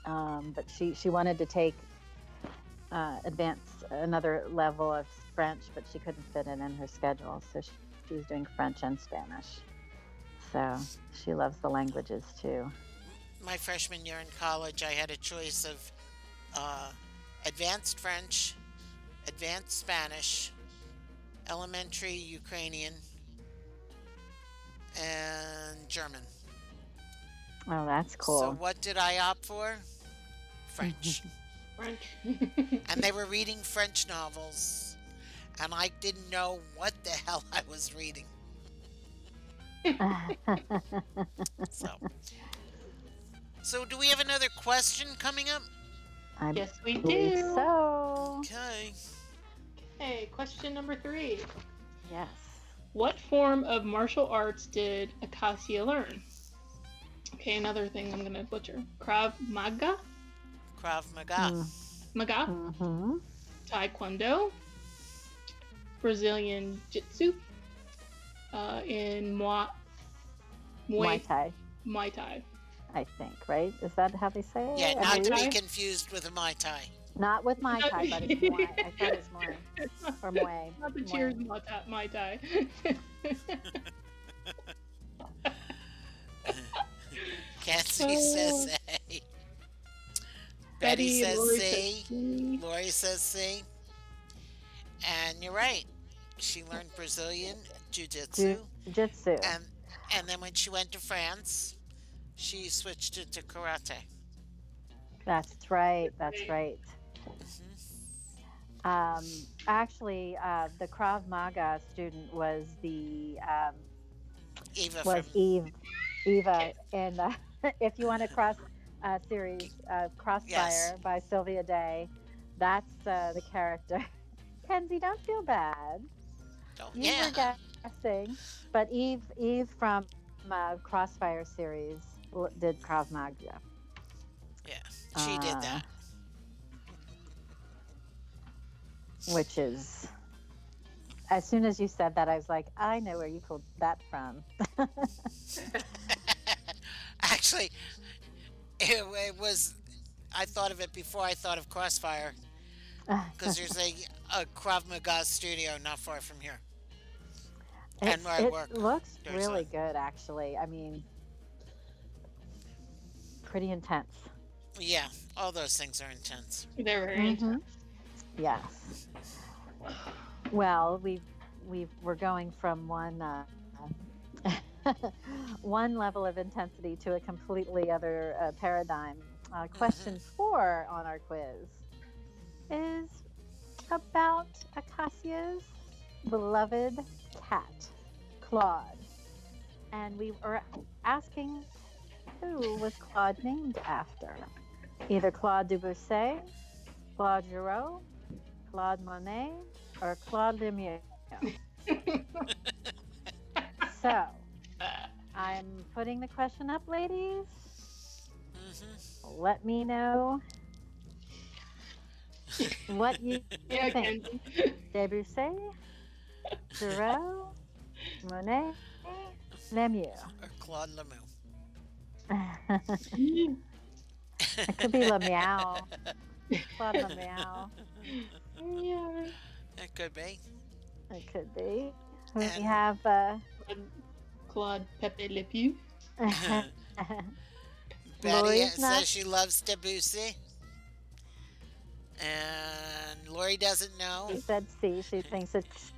Um, but she, she wanted to take uh, advanced another level of French, but she couldn't fit it in her schedule. So she, she was doing French and Spanish. So she loves the languages, too. My freshman year in college, I had a choice of... Uh, Advanced French, Advanced Spanish, Elementary Ukrainian, and German. Oh, that's cool. So what did I opt for? French. French. And they were reading French novels, and I didn't know what the hell I was reading. so. so do we have another question coming up? I yes, we do. So. Okay. Okay, question number three. Yes. What form of martial arts did Acacia learn? Okay, another thing I'm going to butcher. Krav Maga? Krav Maga. Mm. Maga? Mm-hmm. Taekwondo? Brazilian Jiu-Jitsu? Uh, and Muay... Muay Thai. Muay Thai. I think, right? Is that how they say it? Yeah, not to be confused with a Muay Thai. Not with Muay Thai, but it's Muay. I thought it was Muay. Or Muay. Not the cheers Muay Thai. Cassie says A. Betty says C. Lori says C. And you're right. She learned Brazilian Jiu-Jitsu. Jiu-Jitsu. And, and then when she went to France... She switched it to karate. That's right. That's right. Mm-hmm. Um, actually, uh, the Krav Maga student was the um, Eva was from... Eve, Eva, and uh, if you want to cross uh, series uh, Crossfire yes. by Sylvia Day, that's uh, the character. Kenzie, don't feel bad. Don't. You yeah. were guessing, but Eve, Eve from uh, Crossfire series. Did Krav Maga. Yeah, she uh, did that. Which is, as soon as you said that, I was like, I know where you pulled that from. Actually, it, it was, I thought of it before I thought of Crossfire. Because there's a, a Krav Maga studio not far from here. It, and where I work. It looks really a, good, actually. I mean... pretty intense. Yeah, all those things are intense. They're very mm-hmm. intense. Yes. Well, we we we're going from one uh, one level of intensity to a completely other uh, paradigm. Uh, question mm-hmm. four on our quiz is about Acacia's beloved cat, Claude. And we were asking who was Claude named after? Either Claude Debussy, Claude Giraud, Claude Monet, or Claude Lemieux. So, I'm putting the question up, ladies. Mm-hmm. Let me know what you yeah, think. Again. Debussy, Giraud, Monet, Lemieux. Or Claude Lemieux. It could be Lemieux. Claude Lemieux. Yeah. It could be. It could be. We and have uh, Claude, Claude Pepe Le Pew. Betty says she loves Debussy. And Lori doesn't know. She said C. She thinks it's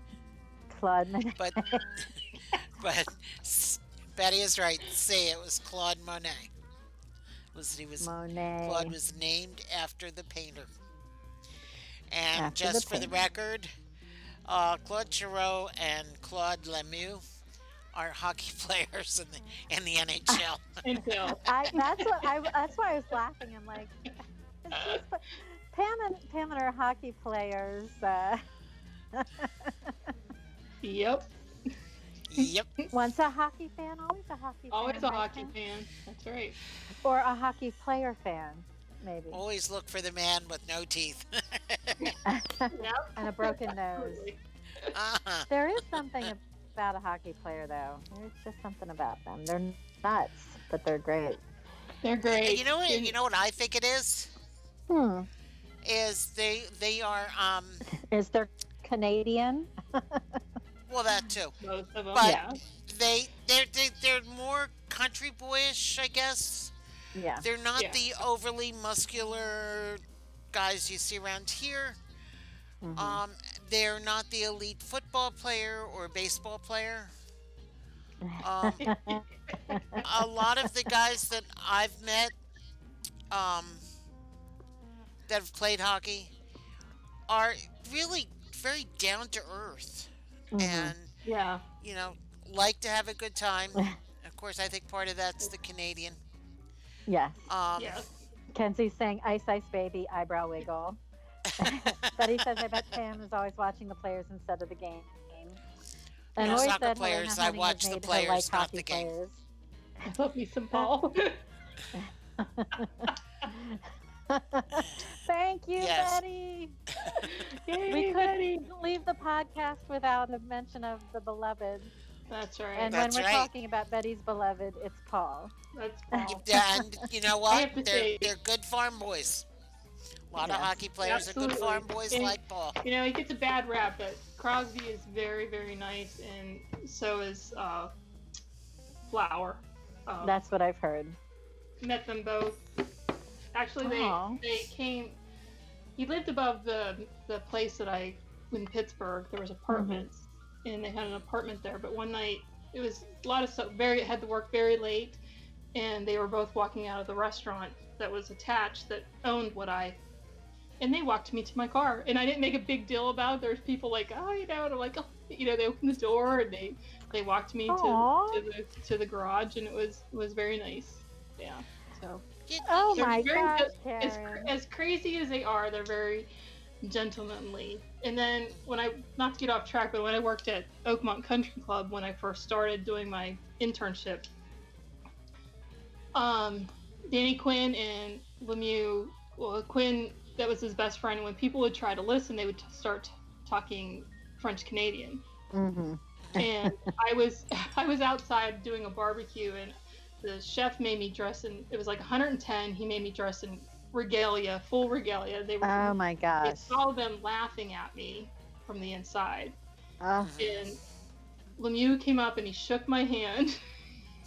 Claude Monet. But, but Betty is right. C. It was Claude Monet. Was, he was, Monet. Claude was named after the painter. And after just the for painter. the record... Uh, Claude Giroux and Claude Lemieux are hockey players in the in the N H L. I, that's what I, that's why I was laughing. I'm like, just, Pam and Pam and her hockey players. Uh. Yep. Yep. Once a hockey fan, always a hockey. Always fan. Always a hockey fan. fan. That's right. Or a hockey player fan. Maybe. Always look for the man with no teeth. And a broken nose. Uh-huh. There is something about a hockey player, though. There's just something about them. They're nuts, but they're great. They're great. You know what? You know what I think it is. Hmm. Is they they are um. Is they're Canadian. Well, that too. Most of them. But yeah. they they they they're more country boyish, I guess. Yeah. They're not yeah. the overly muscular guys you see around here. Mm-hmm. Um, they're not the elite football player or baseball player. Um, a lot of the guys that I've met um, that have played hockey are really very down to earth mm-hmm. and, yeah. you know, like to have a good time. Of course, I think part of that's the Canadian. Yes. Um, yes. Kenzie's saying, ice, ice, baby, eyebrow wiggle. Betty says, I bet Pam is always watching the players instead of the game. And no, soccer said, players. I watch the players, like not the game. Players. I love me some ball. Thank you, yes. Betty. Yay, we Betty. Couldn't leave the podcast without a mention of the beloved. That's right. And That's when we're right. talking about Betty's beloved, it's Paul. That's Paul. And you know what? They're, they're good farm boys. A lot yes. of hockey players Absolutely. are good farm boys and, like Paul. You know, he gets a bad rap, but Crosby is very, very nice, and so is uh, Flower. Um, That's what I've heard. Met them both. Actually, they, they came... He lived above the, the place that I... In Pittsburgh, there was apartments. Mm-hmm. And they had an apartment there, but one night it was a lot of stuff. Very had to work very late, and they were both walking out of the restaurant that was attached that owned what I. And they walked me to my car, and I didn't make a big deal about it. There's people like, oh, you know, and I'm like, oh, you know, they opened the door and they they walked me to, to the to the garage, and it was was very nice. Yeah. So. Oh my very, God, as, Karen. as crazy as they are, they're very. Gentlemanly. And then when I, not to get off track, but when I worked at Oakmont Country Club when I first started doing my internship, um, Danny Quinn and Lemieux, well, Quinn, that was his best friend. And when people would try to listen, they would t- start talking French Canadian. Mm-hmm. And I was, I was outside doing a barbecue, and the chef made me dress in, it was like one hundred ten. He made me dress in regalia, full regalia. They were. Oh my gosh! I saw them laughing at me from the inside. Oh. And Lemieux came up and he shook my hand,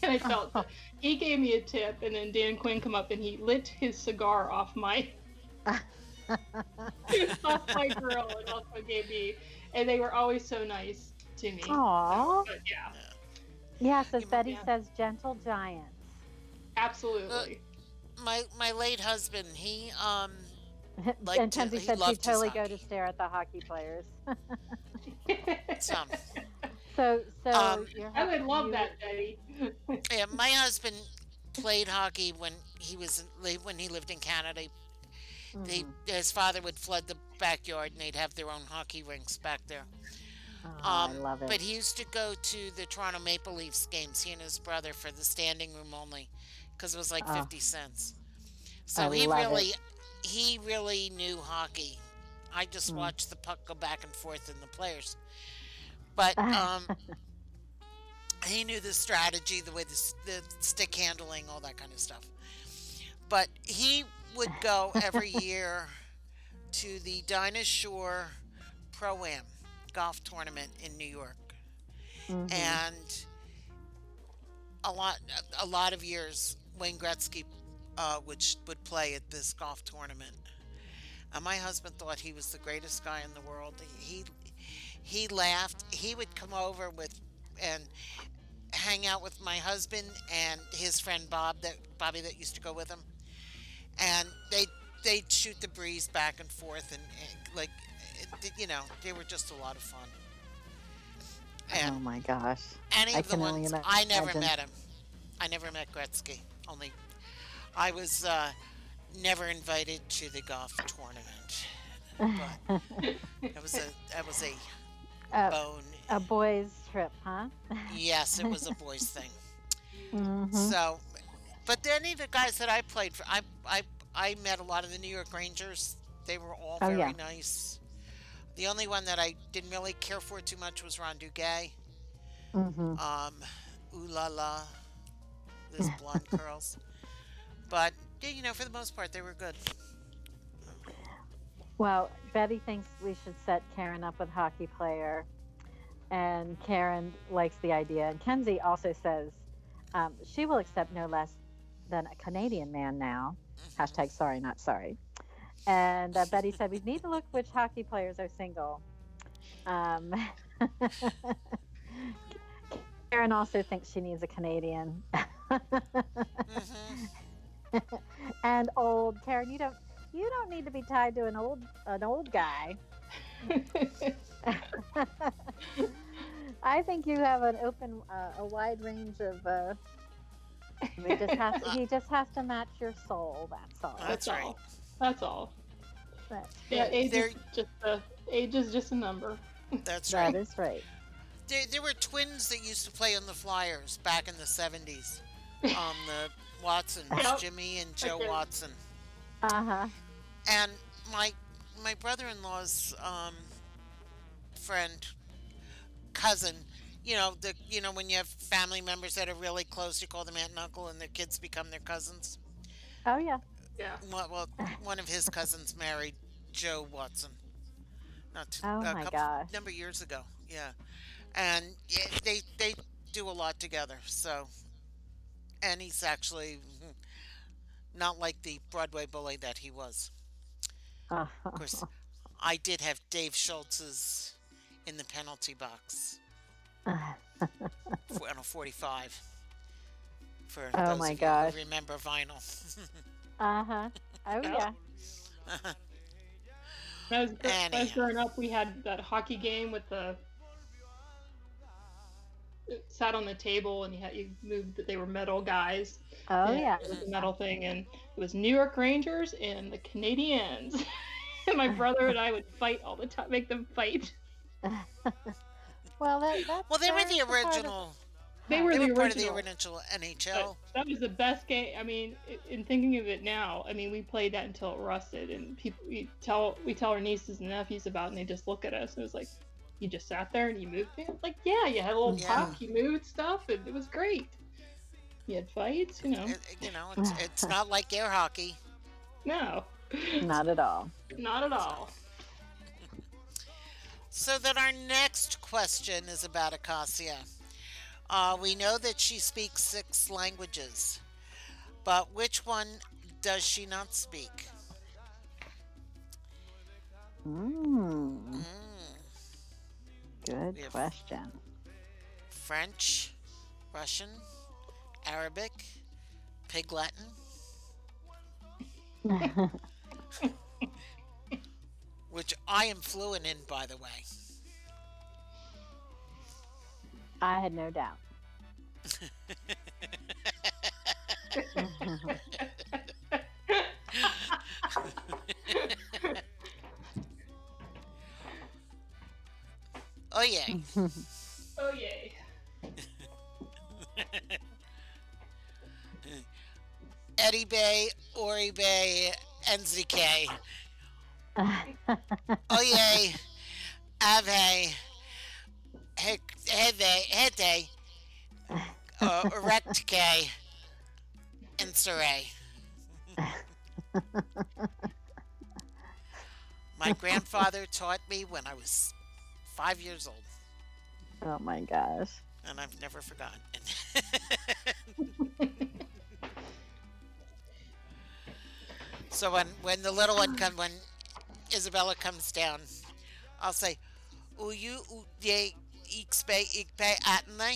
and I felt oh. he gave me a tip. And then Dan Quinn came up and he lit his cigar off my off my grill, and also gave me. And they were always so nice to me. Aww. So, but yeah. Yes, as Betty yeah. says, gentle giants. Absolutely. Uh, my my late husband, he um. Like and Kenzie said she'd totally go to stare at the hockey players. Some. So, so um, your husband, I would love you... that, Betty. Yeah, my husband played hockey when he was when he lived in Canada. They, mm-hmm. His father would flood the backyard, and they'd have their own hockey rinks back there. Oh, um, I love it. But he used to go to the Toronto Maple Leafs games, he and his brother, for the standing room only, because it was like oh. fifty cents. So I he really, it. he really knew hockey. I just mm. watched the puck go back and forth in the players, but um, he knew the strategy, the way the, the stick handling, all that kind of stuff. But he would go every year to the Dinah Shore Pro-Am golf tournament in New York. Mm-hmm. And a lot a lot of years Wayne Gretzky uh, would, would play at this golf tournament. And my husband thought he was the greatest guy in the world. He he laughed. He would come over with and hang out with my husband and his friend Bob, that Bobby that used to go with him. And they they'd shoot the breeze back and forth, and, and like, it, you know, they were just a lot of fun. And oh my gosh! Any I of the ones I never imagine. met him. I never met Gretzky. Only I was uh, never invited to the golf tournament. But it was a that was a uh, bone a boys trip, huh? Yes, it was a boys thing. Mm-hmm. So. But any of the guys that I played for, I I I met a lot of the New York Rangers. They were all oh, very yeah. nice. The only one that I didn't really care for too much was Ron Duguay. Mm-hmm. Um, ooh la la, those blonde curls. But yeah, you know, for the most part, they were good. Well, Betty thinks we should set Karen up with hockey player, and Karen likes the idea. And Kenzie also says um, she will accept no less than a Canadian man now. Hashtag sorry, not sorry. And uh, Betty said, we need to look which hockey players are single. Um, Karen also thinks she needs a Canadian. Mm-hmm. And old. Karen, you don't you don't need to be tied to an old an old guy. I think you have an open, uh, a wide range of... Uh, He just, has to, he just has to match your soul. That's all. That's, that's right. all. That's all. But, yeah, age is just a age is just a number. That's right. That is right. There, there were twins that used to play on the Flyers back in the seventies. Um, the Watsons, yep. Jimmy and Joe okay. Watson. Uh huh. And my my brother-in-law's um, friend, cousin. You know, the you know, when you have family members that are really close, you call them aunt and uncle, and their kids become their cousins. Oh, yeah. Yeah. Well, well one of his cousins married Joe Watson. Not too, oh, a my couple, gosh. A number of years ago, yeah. And yeah, they, they do a lot together, so. And he's actually not like the Broadway bully that he was. Oh. Of course, I did have Dave Schultz's in the penalty box. For, I don't know, forty-five for oh those my of gosh. you who remember vinyl. Uh-huh. Oh, yeah. When I was growing up, we had that hockey game with the... It sat on the table, and you, had, you moved that they were metal guys. Oh, yeah. It was a metal thing, and it was New York Rangers and the Canadiens. And my brother and I would fight all the time, make them fight. Well, that, well, they were the original. Of, they were, they the were part original. of the original N H L. But that was the best game. I mean, in thinking of it now, I mean, we played that until it rusted, and people we tell we tell our nieces and nephews about, and they just look at us and it's like, you just sat there and you moved things. Like, yeah, you had a little yeah. talk, you moved stuff, and it was great. You had fights, you know. It, you know, it's it's not like air hockey. No. Not at all. Not at all. So then our next question is about Acacia. Uh, we know that she speaks six languages, but which one does she not speak? Mm. Mm. Good question. French, Russian, Arabic, Pig Latin. Which I am fluent in, by the way. I had no doubt. Oh, yay. Oh, yay. Eddie Bay, Ori Bay, N Z K. Oh, yay. Ave. Heve. Hete. Erect K. And Saray. My grandfather taught me when I was five years old. Oh, my gosh. And I've never forgotten. So when, when the little one comes, when Isabella comes down, I'll say, "U you u ye ikpe ikpe atne,"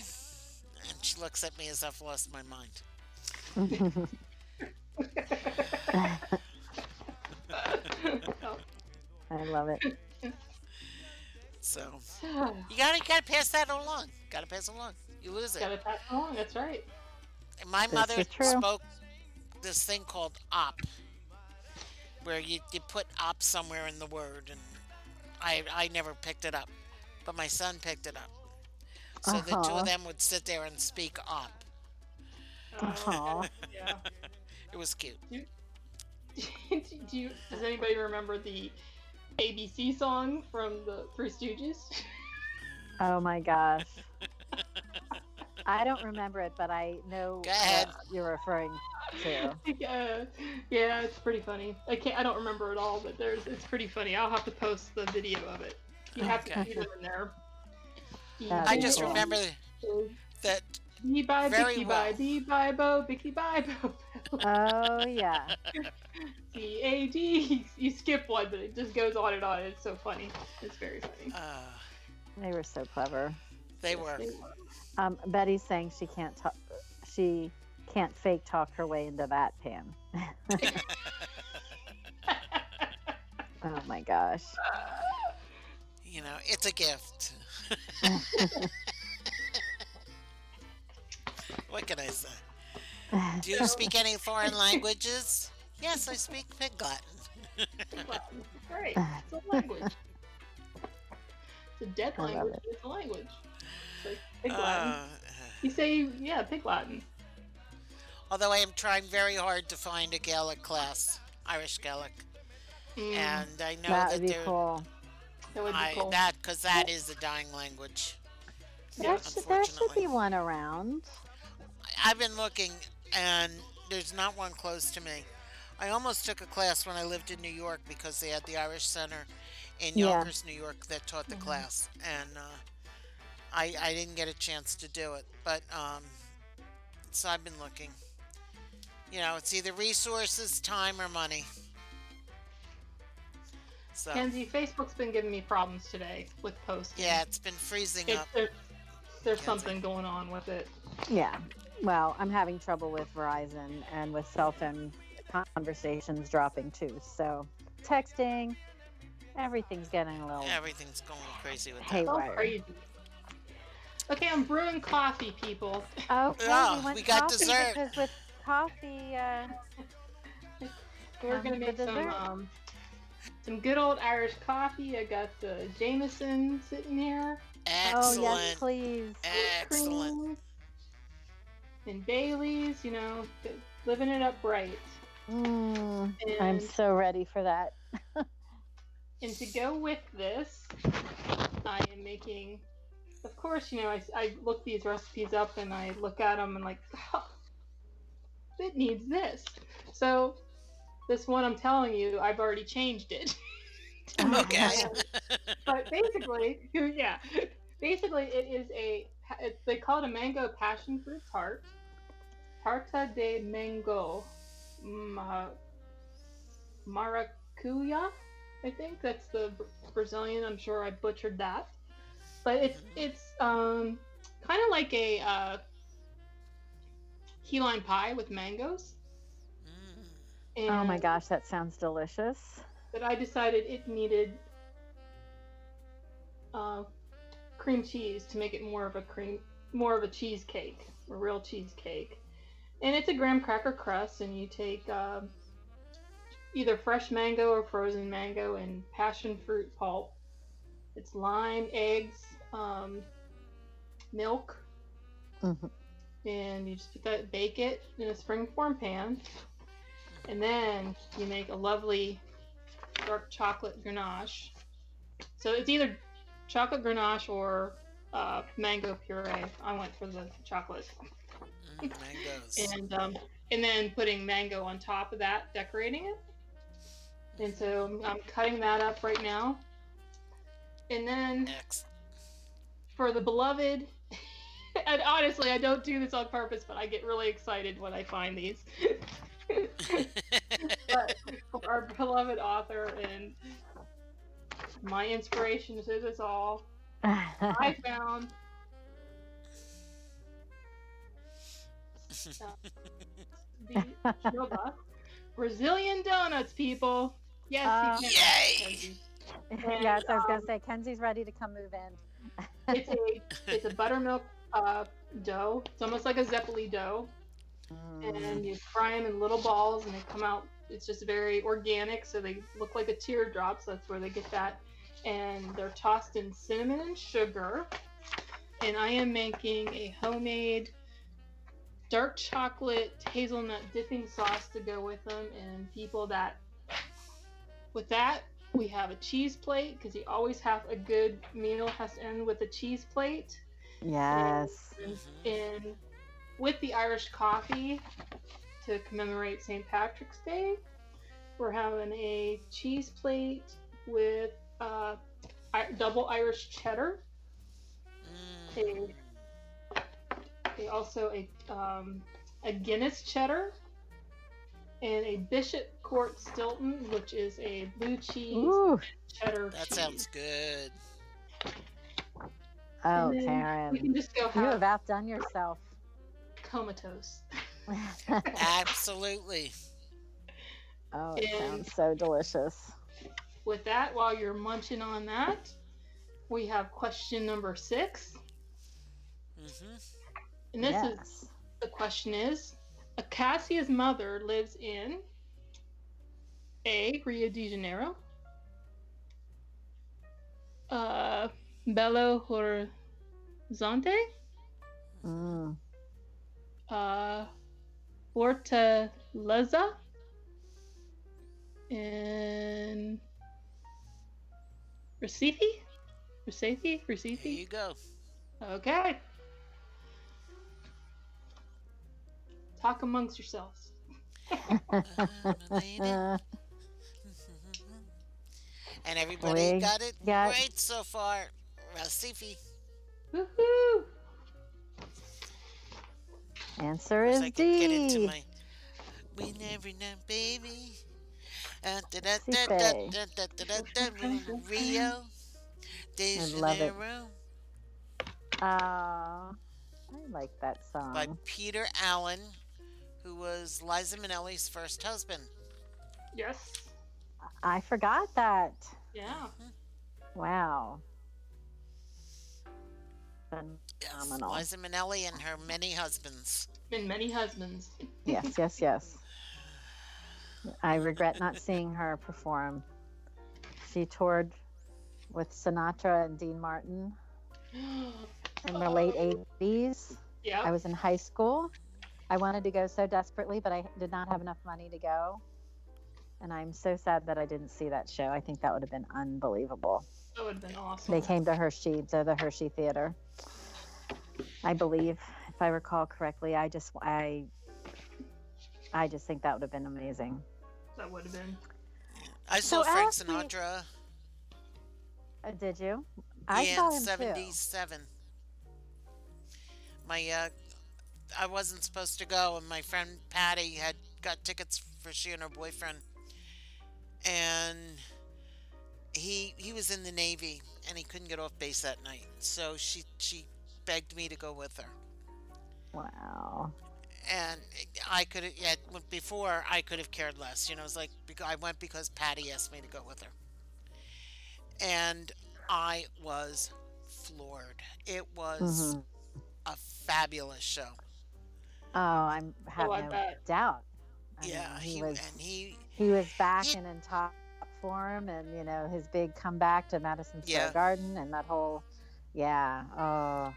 and she looks at me as I've lost my mind. I love it. So you gotta gotta pass that along. Gotta pass it along. You lose it. Gotta pass it along. That's right. And my this mother spoke this thing called op, where you, you put op somewhere in the word, and I I never picked it up, but my son picked it up. So uh-huh. the two of them would sit there and speak op. Uh-huh. Yeah. It was cute. Do you, do you, does anybody remember the A B C song from the Three Stooges? Oh my gosh. I don't remember it, but I know what you're referring to. Yeah, yeah, it's pretty funny. I can't. I don't remember it all, but there's. It's pretty funny. I'll have to post the video of it. You okay. have to see it in there. That'd I just cool. remember that Bicky by very Bicky well. By B by Bo, Bicky by Bo. Oh yeah. C A D. You skip one, but it just goes on and on. It's so funny. It's very funny. Uh, they were so clever. They were. Um, Betty's saying she can't talk. She can't fake talk her way into that, Pam. Oh my gosh! You know, it's a gift. What can I say? Do you speak any foreign languages? Yes, I speak Pig Latin. Latin. Great, it's a language. It's a dead language. It. It's a language. Like Pig Latin. Uh, you say, yeah, Pig Latin. Although I am trying very hard to find a Gaelic class, Irish Gaelic, mm. and I know that, that would be cool. That would be cool. I, that because that yeah. is a dying language. There, yeah, should, there should be one around. I've been looking, and there's not one close to me. I almost took a class when I lived in New York because they had the Irish Center in Yonkers, yeah. New York, that taught the mm-hmm. class, and. Uh, I, I didn't get a chance to do it, but um, so I've been looking. You know, it's either resources, time, or money. So. Kenzie, Facebook's been giving me problems today with posting. Yeah, it's been freezing it, up. There's, there's something going on with it. Yeah, well, I'm having trouble with Verizon and with cell phone conversations dropping too. So texting, everything's getting a little. Everything's going crazy with that. Haywire. Crazy. Okay, I'm brewing coffee, people. Okay, oh, we, we got dessert. Because with coffee, uh, we're um, gonna make some um, some good old Irish coffee. I got the Jameson sitting here. Excellent. Oh yes, please. Excellent. And Bailey's, you know, living it up right. Mm, I'm so ready for that. And to go with this, I am making. Of course, you know, I, I look these recipes up and I look at them and like, oh, it needs this. So this one I'm telling you, I've already changed it. Okay. But basically, yeah, basically it is a, it, they call it a mango passion fruit tart. Tarta de mango ma, maracuya, I think that's the Brazilian. I'm sure I butchered that. But it's it's um, kind of like a uh, key lime pie with mangoes. Mm. And oh my gosh, that sounds delicious. But I decided it needed uh, cream cheese to make it more of a cream, more of a cheesecake, a real cheesecake. And it's a graham cracker crust, and you take uh, either fresh mango or frozen mango and passion fruit pulp. It's lime, eggs, um, milk, mm-hmm. and you just put that, bake it in a springform pan, and then you make a lovely dark chocolate ganache. So it's either chocolate ganache or uh, mango puree. I went for the chocolate. Mm, mangoes. and um, and then putting mango on top of that, decorating it. And so I'm cutting that up right now. And then Excellent. For the beloved, and honestly, I don't do this on purpose, but I get really excited when I find these. But our beloved author and my inspiration to this all, I found uh, the Choba Brazilian donuts, people. Yes, uh, yay! And, yes, I was um, gonna say Kenzie's ready to come move in. it's a it's a buttermilk uh, dough. It's almost like a zeppoli dough. And you fry them in little balls, and they come out. It's just very organic, so they look like a teardrop. So that's where they get that. And they're tossed in cinnamon and sugar. And I am making a homemade dark chocolate hazelnut dipping sauce to go with them. And people, that with that we have a cheese plate, because you always have a good meal has to end with a cheese plate. Yes. And, and, and with the Irish coffee to commemorate Saint Patrick's Day, we're having a cheese plate with uh, I- double Irish cheddar. Mm. A, a, also a um, a Guinness cheddar and a Bishop Court Stilton, which is a blue cheese Ooh, cheddar that cheese. That sounds good. Oh, Karen, we can just go have- you have outdone yourself. Comatose. Absolutely. Oh, it and sounds so delicious. With that, while you're munching on that, we have question number six. Mm-hmm. And this yes. is the question is, Acacia's mother lives in A, Rio de Janeiro, uh, Belo Horizonte, mm. Uh, Fortaleza, and Recife? Recife? Recife? There you go. Okay. Talk amongst yourselves. And everybody we got it got... great so far. Recife. Woohoo! Answer is I D. Get into my, we never know, baby. Uh, da, da, da, da, da, da, da, da, da, Rio de Janeiro. Uh, I like that song. By Peter Allen, who was Liza Minnelli's first husband. Yes. I forgot that. Yeah. Mm-hmm. Wow. Yes, Liza Minnelli and her many husbands. And many husbands. Yes, yes, yes. I regret not seeing her perform. She toured with Sinatra and Dean Martin in the late eighties. Yeah. I was in high school. I wanted to go so desperately, but I did not have enough money to go. And I'm so sad that I didn't see that show. I think that would have been unbelievable. That would have been awesome. They came to Hershey, to the Hershey Theater. I believe, if I recall correctly, I just I, I just think that would have been amazing. That would have been. I saw so Frank Ashley, Sinatra. Uh, did you? I yeah, saw him seventy-seven. Too. My, uh, I wasn't supposed to go, and my friend Patty had got tickets for she and her boyfriend, and. He he was in the Navy, and he couldn't get off base that night. So she, she begged me to go with her. Wow. and I could have, yeah, before I could have cared less, you know, it's like, I went because Patty asked me to go with her. And I was floored. It was mm-hmm. a fabulous show. Oh, I'm having oh, no doubt. I yeah, mean, he, he was and he, he was back he, and in top form, and you know his big comeback to Madison Square yeah. Garden and that whole, yeah. Oh,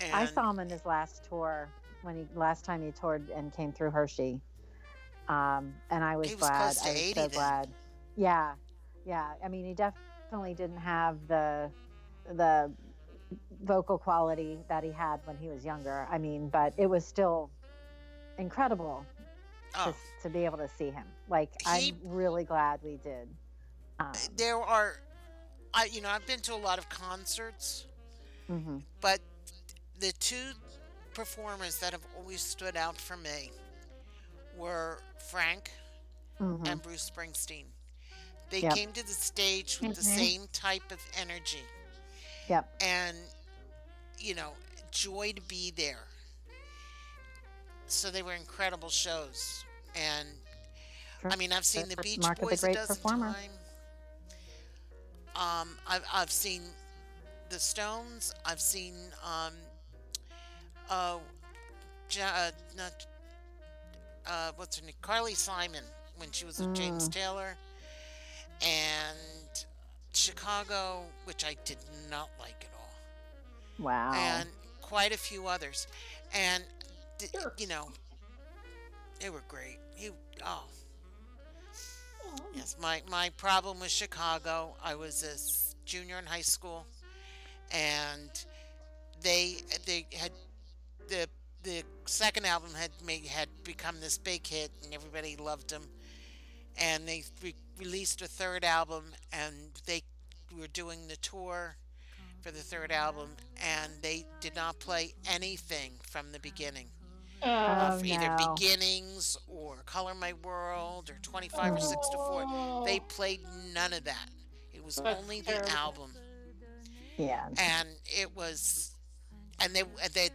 and I saw him in his last tour when he last time he toured and came through Hershey, um, and I was, he was glad. I was so glad. Then. Yeah, yeah. I mean, he definitely didn't have the the vocal quality that he had when he was younger. I mean, but it was still incredible oh. to, to be able to see him. Like, he, I'm really glad we did. Um, there are, I you know, I've been to a lot of concerts, mm-hmm. but the two performers that have always stood out for me were Frank mm-hmm. and Bruce Springsteen. They yep. came to the stage with mm-hmm. the same type of energy. Yep. And, you know, joy to be there. So they were incredible shows, and sure. I mean, I've seen the, the Beach Mark Boys a dozen times. Um, I've I've seen the Stones. I've seen um, uh, uh not uh, what's her name, Carly Simon when she was with mm. James Taylor, and Chicago, which I did not like at all. Wow. And quite a few others, and. Sure. You know, they were great. He, oh. oh. Yes, my, my problem with Chicago, I was a junior in high school, and they they had the the second album had made, had become this big hit, and everybody loved them. And they re- released a third album, and they were doing the tour for the third album, and they did not play anything from the beginning. Oh, of either no. Beginnings or Color My World or twenty-five oh. or six to four. They played none of that. It was That's only the terrible. album. Yeah. And it was, and they they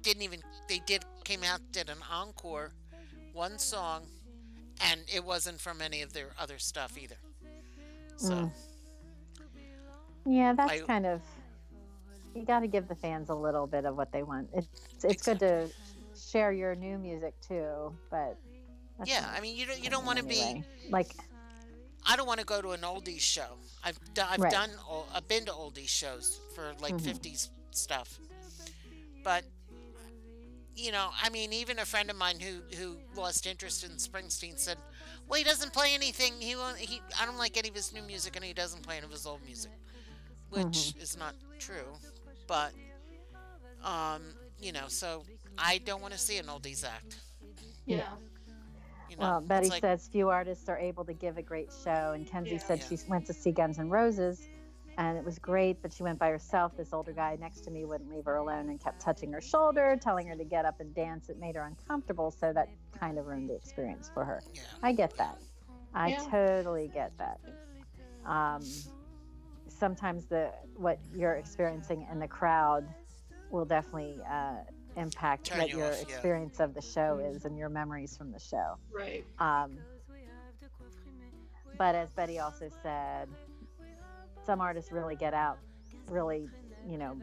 didn't even, they did, came out, did an encore, one song, and it wasn't from any of their other stuff either. So. Mm. Yeah, that's I, kind of, you got to give the fans a little bit of what they want. It's it's exactly. good to share your new music too, but that's yeah, not, I mean you don't you don't want to anyway. be like, I don't want to go to an oldies show. I've I've right. done I've been to oldies shows for like mm-hmm. fifties stuff, but you know, I mean, even a friend of mine who who lost interest in Springsteen said, "Well, he doesn't play anything. He won't. He I don't like any of his new music, and he doesn't play any of his old music." Which mm-hmm. is not true, but, um, you know, so I don't want to see an oldies act. Yeah. You know, well, Betty like, says few artists are able to give a great show, and Kenzie yeah. said yeah. she went to see Guns N' Roses, and it was great, but she went by herself. This older guy next to me wouldn't leave her alone and kept touching her shoulder, telling her to get up and dance. It made her uncomfortable, so that kind of ruined the experience for her. Yeah. I get that. I yeah. totally get that. Um... Sometimes the what you're experiencing in the crowd will definitely uh, impact Turn what you your off, experience yeah. of the show is and your memories from the show. Right. Um, but as Betty also said, some artists really get out, really, you know,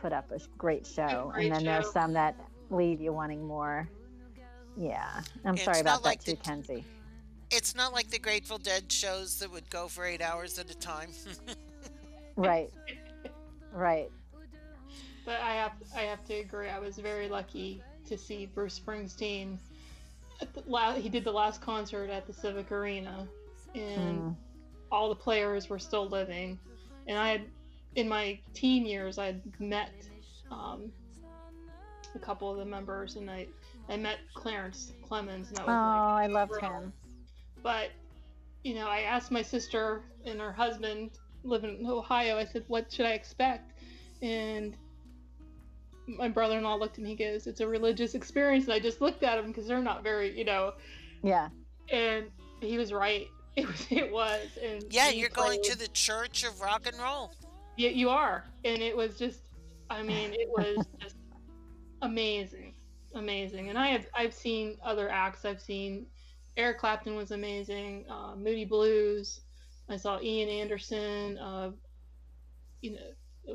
put up a great show, a great and then show. There's some that leave you wanting more. Yeah, I'm it's sorry about that like too, the- Kenzie. It's not like the Grateful Dead shows that would go for eight hours at a time. Right. Right. But I have I have to agree. I was very lucky to see Bruce Springsteen. At the last, he did the last concert at the Civic Arena, and mm. all the players were still living. And I had, in my teen years, I had met um, a couple of the members, and I, I met Clarence Clemens. And that was oh, like, I loved him. But, you know, I asked my sister and her husband living in Ohio, I said, what should I expect? And my brother-in-law looked at me and he goes, it's a religious experience. And I just looked at him because they're not very, you know. Yeah. And he was right. It was. It was. And yeah, you're played. going to the church of rock and roll. Yeah, you are. And it was just, I mean, it was just amazing. amazing. And I have I've seen other acts. I've seen Eric Clapton was amazing. Uh, Moody Blues. I saw Ian Anderson. Uh, you know,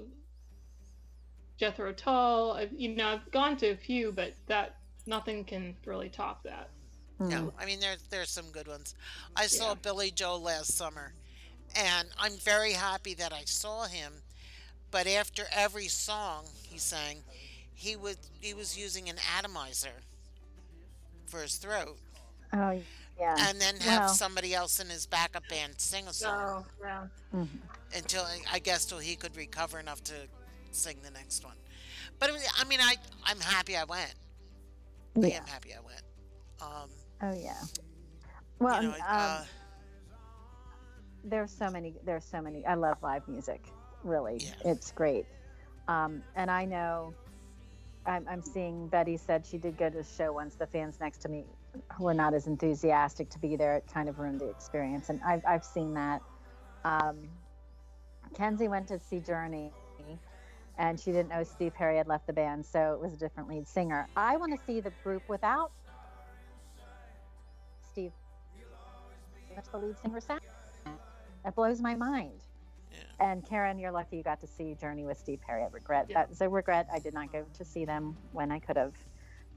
Jethro Tull. I've, you know, I've gone to a few, but that nothing can really top that. No, I mean, there's there's some good ones. I saw yeah. Billy Joel last summer, and I'm very happy that I saw him. But after every song he sang, he was he was using an atomizer for his throat. Oh, yeah. And then have wow. somebody else in his backup band sing a song. Oh, yeah. Mm-hmm. Until I guess till he could recover enough to sing the next one. But it was, I mean, I I'm happy I went. Yeah. I am happy I went. Um. Oh yeah. Well, you know, um, uh, there's so many. There's so many. I love live music. Really, yeah. It's great. Um, and I know, I'm, I'm seeing. Betty said she did go to a show once. The fans next to me were not as enthusiastic to be there. It kind of ruined the experience. And I've I've seen that. Um, Kenzie went to see Journey, and she didn't know Steve Perry had left the band, so it was a different lead singer. I want to see the group without Steve. That's the lead singer sound. That blows my mind. Yeah. And Karen, you're lucky you got to see Journey with Steve Perry. I regret yeah. that's a regret. I did not go to see them when I could have.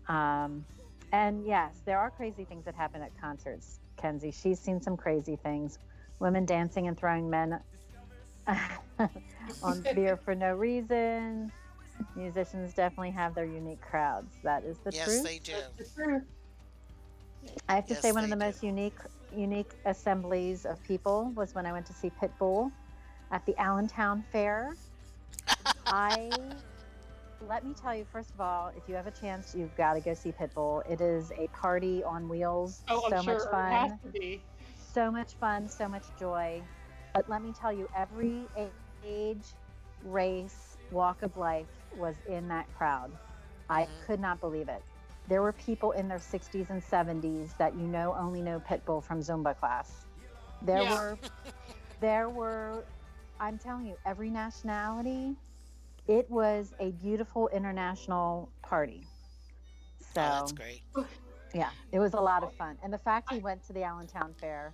Um, and yes, there are crazy things that happen at concerts. Kenzie, she's seen some crazy things. Women dancing and throwing men on beer for no reason. Musicians definitely have their unique crowds. That is the yes, truth. Yes, they do. That's the truth. I have to yes, say one of the do. most unique unique assemblies of people was when I went to see Pitbull at the Allentown Fair. I let me tell you, first of all, if you have a chance, you've got to go see Pitbull. It is a party on wheels. Oh, so I'm sure much fun. It has to be. So much fun, so much joy. But let me tell you, every age, race, walk of life was in that crowd. I could not believe it. There were people in their sixties and seventies that you know only know Pitbull from Zumba class. There yeah. were, there were, I'm telling you, every nationality. It was a beautiful international party. So oh, that's great. Yeah, it was a lot of fun, and the fact we went to the Allentown Fair,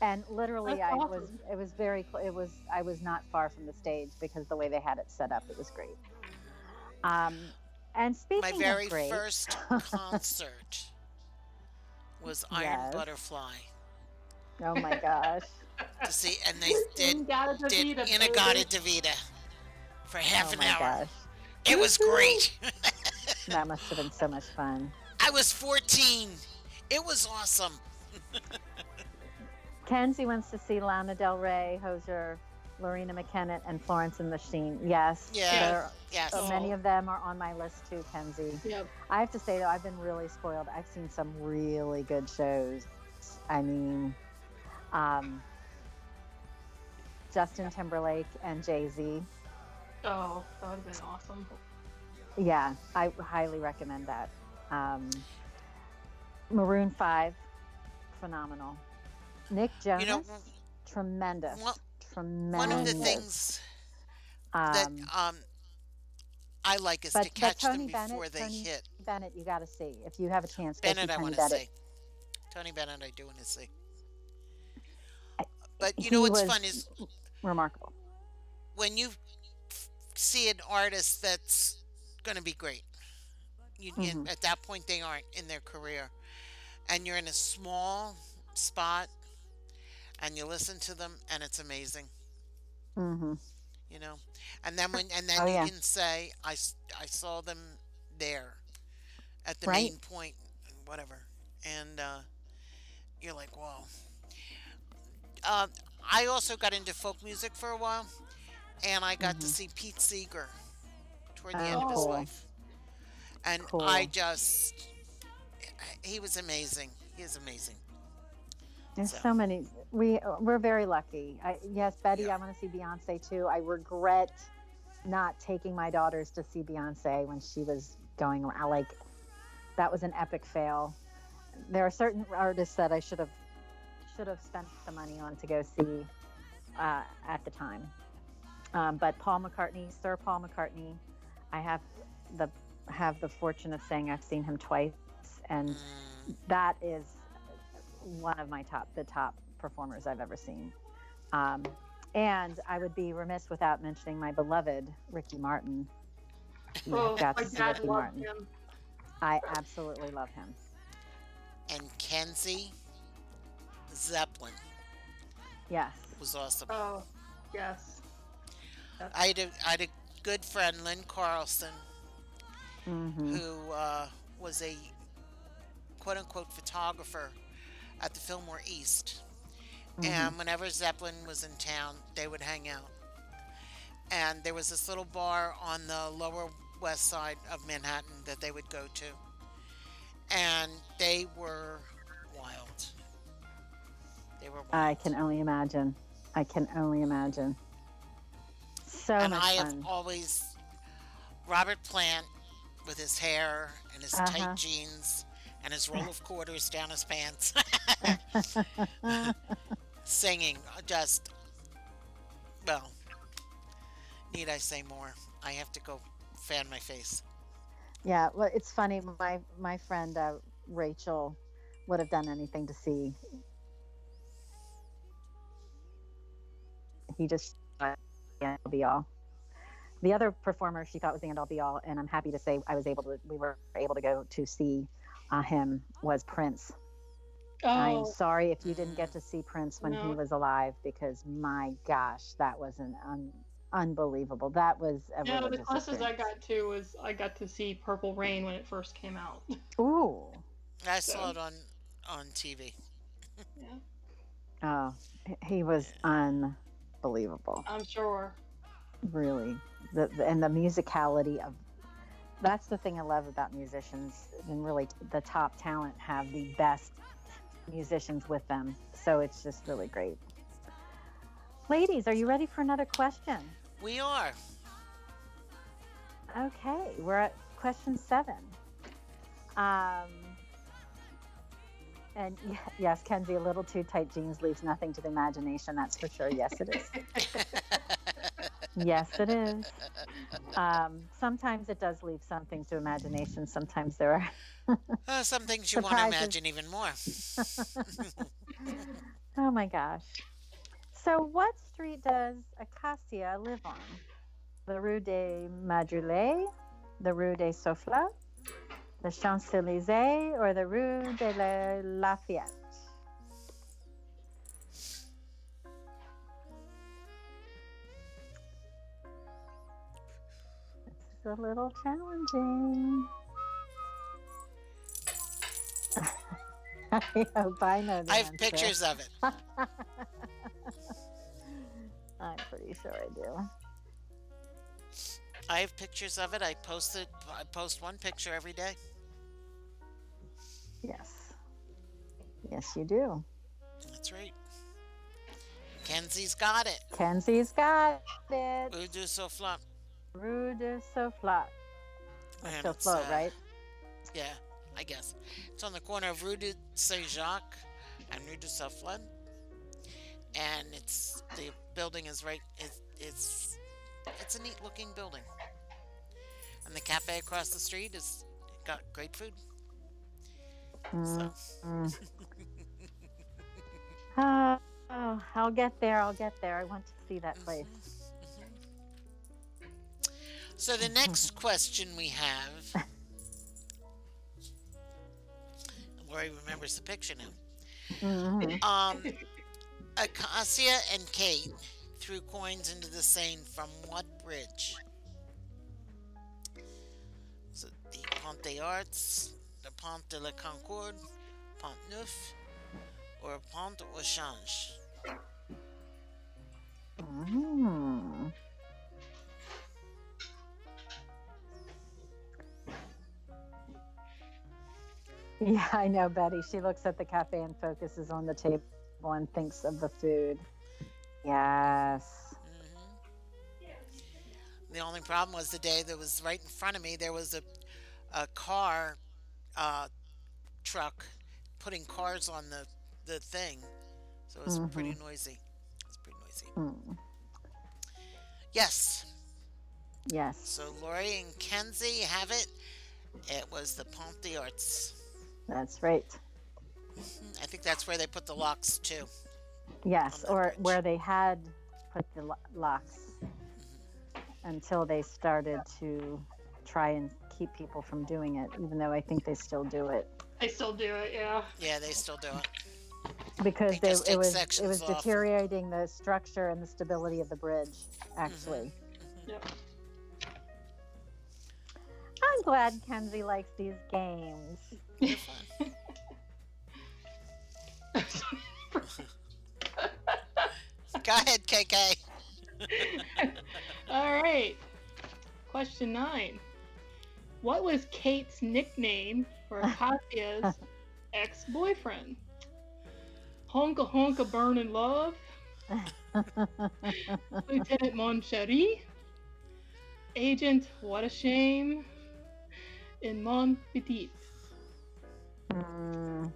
and literally that's I awesome. was, it was very, it was, I was not far from the stage because the way they had it set up, it was great. Um. And speaking my very of great, first concert was Iron yes. Butterfly. Oh my gosh! To see, and they did Inagata did Inagata DeVita for half oh an my hour. Gosh. It was great. That must have been so much fun. I was fourteen. It was awesome. Kenzie wants to see Lana Del Rey, Hozier, Lorena McKennitt, and Florence and the Machine. Yes. Yes. yes. So many of them are on my list too, Kenzie. Yep. I have to say, though, I've been really spoiled. I've seen some really good shows. I mean, um, Justin Timberlake and Jay-Z. Oh, that would have been awesome. Yeah, I highly recommend that. Um, Maroon five, phenomenal. Nick Jonas, you know, tremendous. Well, Tremendous. One of the things um, that um, I like is but, to catch them before Bennett, they Tony hit. Bennett, you got to see if you have a chance. Bennett, I want to see. Tony Bennett, I do want to see. But you he know what's fun is remarkable when you see an artist that's going to be great. You, mm-hmm. At that point, they aren't in their career, and you're in a small spot. And you listen to them, and it's amazing. Mm-hmm. You know, and then when and then oh, you yeah. can say, I, I saw them there, at the right. main point, whatever, and uh, you're like, whoa. Uh, I also got into folk music for a while, and I got mm-hmm. to see Pete Seeger toward the oh. end of his life, and cool. I just, he was amazing. He is amazing. There's so, so many. We, we're very lucky. I, yes, Betty, yeah. I want to see Beyonce too. I regret not taking my daughters to see Beyonce when she was going around. Like, that was an epic fail. There are certain artists that I should have should have spent the money on to go see uh, at the time. Um, but Paul McCartney, Sir Paul McCartney, I have the have the fortune of saying I've seen him twice, and that is one of my top, the top performers I've ever seen. Um, and I would be remiss without mentioning my beloved Ricky Martin. You oh, got to see Ricky Martin. Him. I absolutely love him. And Kenzie Zeppelin. Yes. Was awesome. Oh, yes. That's I had a, I had a good friend, Lynn Carlson, mm-hmm. who uh, was a quote-unquote photographer at the Fillmore East. Mm-hmm. And whenever Zeppelin was in town, they would hang out. And there was this little bar on the Lower West Side of Manhattan that they would go to. And they were wild. They were wild. I can only imagine. I can only imagine. So and much I have fun. Always, Robert Plant with his hair and his uh-huh. tight jeans and his roll of quarters down his pants. Singing, just, well, need I say more? I have to go fan my face. Yeah, well, it's funny. My my friend uh, Rachel would have done anything to see. He just uh, be all. The other performer she thought was the end all be all, and I'm happy to say I was able to. We were able to go to see uh, him was Prince. Oh. I'm sorry if you didn't get to see Prince when no. he was alive, because my gosh, that was an un. Unbelievable. That was a yeah, the closest I got to was I got to see Purple Rain when it first came out. Ooh. I so. saw it on on T V. Yeah. Oh, he was unbelievable. I'm sure. Really. The, the and the musicality of that's the thing I love about musicians, and really the top talent have the best musicians with them. So it's just really great. Ladies, are you ready for another question? We are. Okay, we're at question seven. Um, and yes, Kenzie, a little too tight jeans leaves nothing to the imagination, that's for sure. Yes, it is. Yes, it is. Um, sometimes it does leave something to imagination. Sometimes there are uh, some things you surprises. Want to imagine even more. Oh, my gosh. So what street does Acacia live on? The Rue des Madrilets, the Rue des Soflas, the Champs-Élysées, or the Rue de la Lafayette? This is a little challenging. I hope I know the I have answer. Pictures of it. I'm pretty sure I do. I have pictures of it. I posted. I post one picture every day. Yes. Yes, you do. That's right. Kenzie's got it. Kenzie's got it. Rue du Soufflot. Rue du Soufflot. Soufflot, uh, right? Yeah, I guess. It's on the corner of Rue de Saint-Jacques and Rue du Soufflot. And it's the building is right. It's, it's it's a neat looking building. And the cafe across the street has got great food. Mm, so. mm. uh, oh, I'll get there. I'll get there. I want to see that place. Mm-hmm, mm-hmm. So the next question we have, Lori remembers the picture now. Mm-hmm. Um. Acacia and Kate threw coins into the Seine from what bridge? So the Pont des Arts, the Pont de la Concorde, Pont Neuf, or Pont au Change? Mm. Yeah, I know, Betty. She looks at the cafe and focuses on the table. One thinks of the food. Yes. Mm-hmm. The only problem was the day that was right in front of me, there was a a car uh, truck putting cars on the, the thing. So it was mm-hmm. pretty noisy. It's pretty noisy. Mm. Yes. Yes. So Lori and Kenzie have it It was the Pont des Arts. That's right. I think that's where they put the locks too. Yes, or bridge. Where they had put the lo- locks mm-hmm. until they started to try and keep people from doing it, even though I think they still do it. They still do it, yeah. Yeah, they still do it. Because they they, it was it was off. deteriorating the structure and the stability of the bridge, actually. Mm-hmm. Yep. I'm glad Kenzie likes these games. They're fun. Go ahead, K K. All right. Question nine. What was Kate's nickname for Akasia's ex-boyfriend? Honka Honka Burnin' Love? Lieutenant Mon Chéri? Agent What a Shame? And Mon Petit? Mm.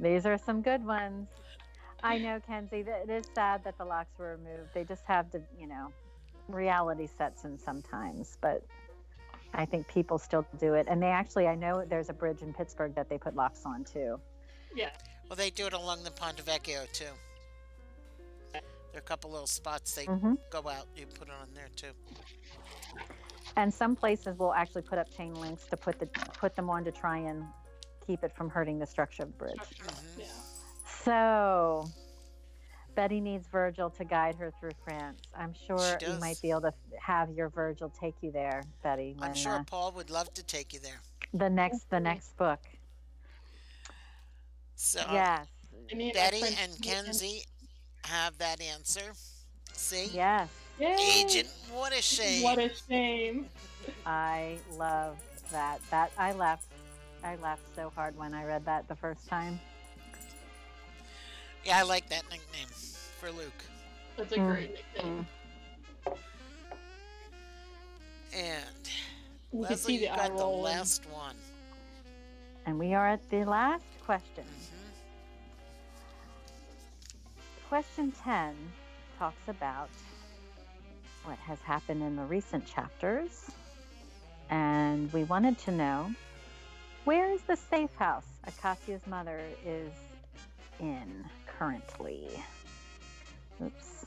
These are some good ones. I know, Kenzie, that it is sad that the locks were removed. They just have to, you know, reality sets in sometimes, but I think people still do it. And they actually, I know there's a bridge in Pittsburgh that they put locks on too. Yeah. Well, they do it along the Ponte Vecchio too. There are a couple little spots they mm-hmm. go out, you put it on there too. And some places will actually put up chain links to put the put them on to try and keep it from hurting the structure of the bridge. Mm-hmm. Yeah. So Betty needs Virgil to guide her through France. I'm sure you might be able to have your Virgil take you there, Betty. When, I'm sure uh, Paul would love to take you there. The next, the next book. So yes, I mean, Betty and Kenzie have that answer. See? Yes. Yay. Agent, what a shame! What a shame! I love that. That I laughed. I laughed so hard when I read that the first time. Yeah, I like that nickname for Luke. That's a great nickname. And you Leslie, you got the last one. And we are at the last question. Mm-hmm. Question ten talks about what has happened in the recent chapters. And we wanted to know, where is the safe house Akasia's mother is in currently? Oops.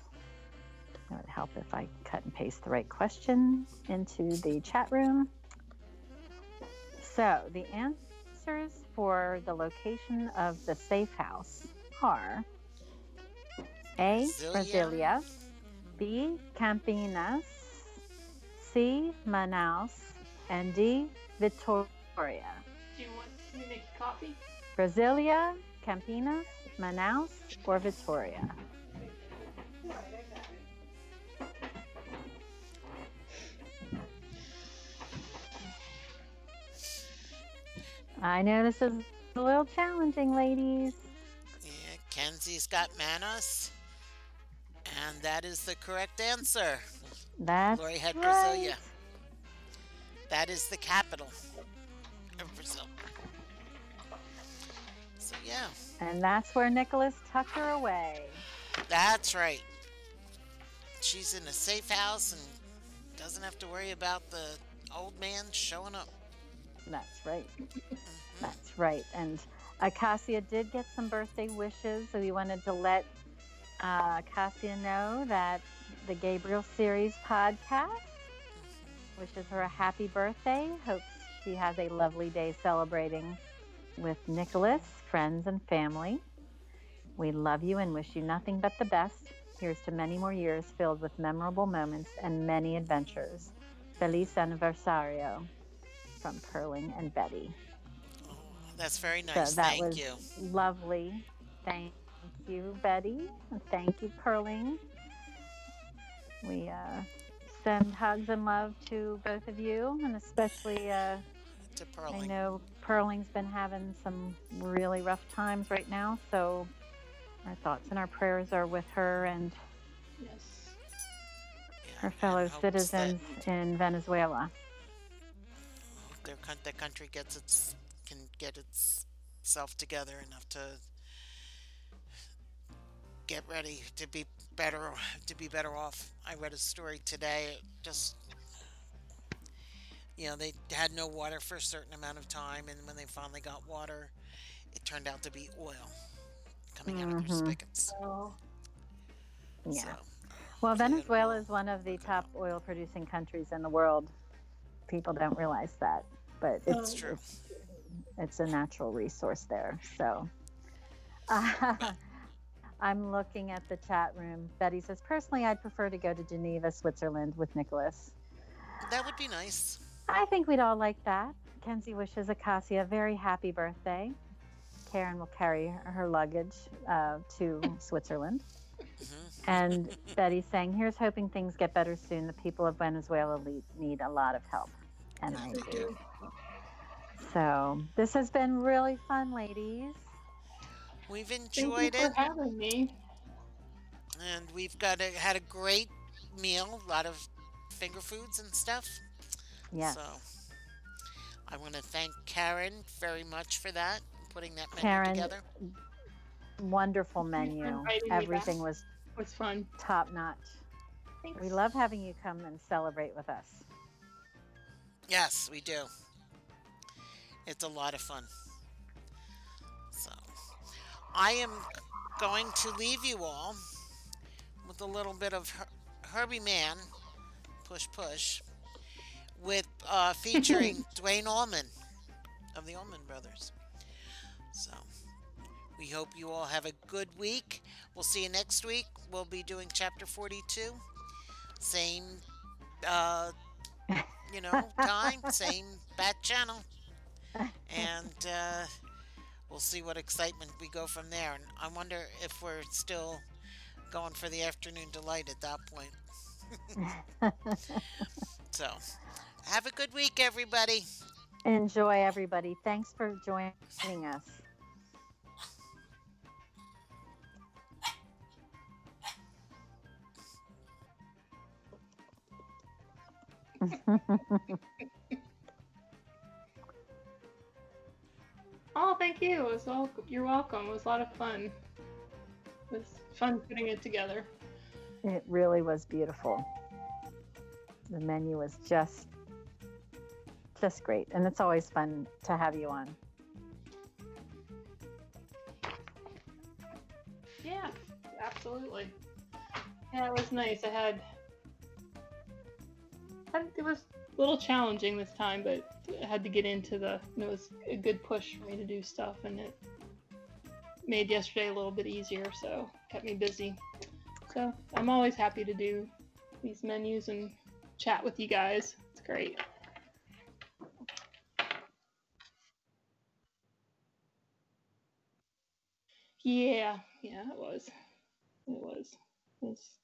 It would help if I cut and paste the right question into the chat room. So the answers for the location of the safe house are A, Brasilia, B, Campinas, C, Manaus, and D, Vitoria. Do you want me to make you coffee? Brasilia, Campinas, Manaus, or Vitoria? I know this is a little challenging, ladies. Yeah, Kenzie's got Manaus, and that is the correct answer. That's Lori had Brasilia. Right. That is the capital of Brazil. So, yeah. And that's where Nicholas tucked her away. That's right. She's in a safe house and doesn't have to worry about the old man showing up. That's right. Mm-hmm. That's right. And Acacia did get some birthday wishes, so we wanted to let uh, Acacia know that the Gabriel Series podcast wishes her a happy birthday. Hopes she has a lovely day celebrating with Nicholas, friends, and family. We love you and wish you nothing but the best. Here's to many more years filled with memorable moments and many adventures. Feliz Aniversario from Curling and Betty. Oh, that's very nice. So that Thank was you. Lovely. Thank you, Betty. Thank you, Curling. We uh, send hugs and love to both of you, and especially... Uh, To Pearling. I know Pearling's been having some really rough times right now, so our thoughts and our prayers are with her and yes. her yeah, fellow citizens in Venezuela. Their the country gets its can get itself together enough to get ready to be better to be better off. I read a story today, just you know, they had no water for a certain amount of time, and when they finally got water, it turned out to be oil coming out of their spigots. Oh. Yeah. So, well, Venezuela is one of the top oil producing countries in the world. People don't realize that, but it's true. It's, it's a natural resource there. So uh, I'm looking at the chat room. Betty says, personally, I'd prefer to go to Geneva, Switzerland with Nicholas. That would be nice. I think we'd all like that. Kenzie wishes Acacia a very happy birthday. Karen will carry her luggage uh, to Switzerland. And Betty's saying, here's hoping things get better soon. The people of Venezuela need a lot of help. And I do. So this has been really fun, ladies. We've enjoyed it. Thank you for having me. And we've got a, had a great meal, a lot of finger foods and stuff. Yes. So I want to thank Karen very much for that, putting that menu Karen, together. Wonderful menu. Everything was, was fun. Top notch. Thanks. We love having you come and celebrate with us. Yes, we do. It's a lot of fun. So I am going to leave you all with a little bit of Her- Herbie Mann, push, push, with uh, featuring Dwayne Allman of the Allman Brothers. So we hope you all have a good week. We'll see you next week. We'll be doing Chapter forty-two. Same, uh, you know, time, same bat channel. And uh, we'll see what excitement we go from there. And I wonder if we're still going for the afternoon delight at that point. So, have a good week, everybody. Enjoy, everybody. Thanks for joining us. Oh, thank you. It was all, you're welcome. It was a lot of fun. It was fun putting it together. It really was beautiful. The menu was just just great, and it's always fun to have you on. Yeah, absolutely. Yeah, it was nice. I had It was a little challenging this time, but I had to get into the, it was a good push for me to do stuff, and it made yesterday a little bit easier, so kept me busy. So I'm always happy to do these menus and chat with you guys. It's great. Yeah, yeah, it was. It was. It was.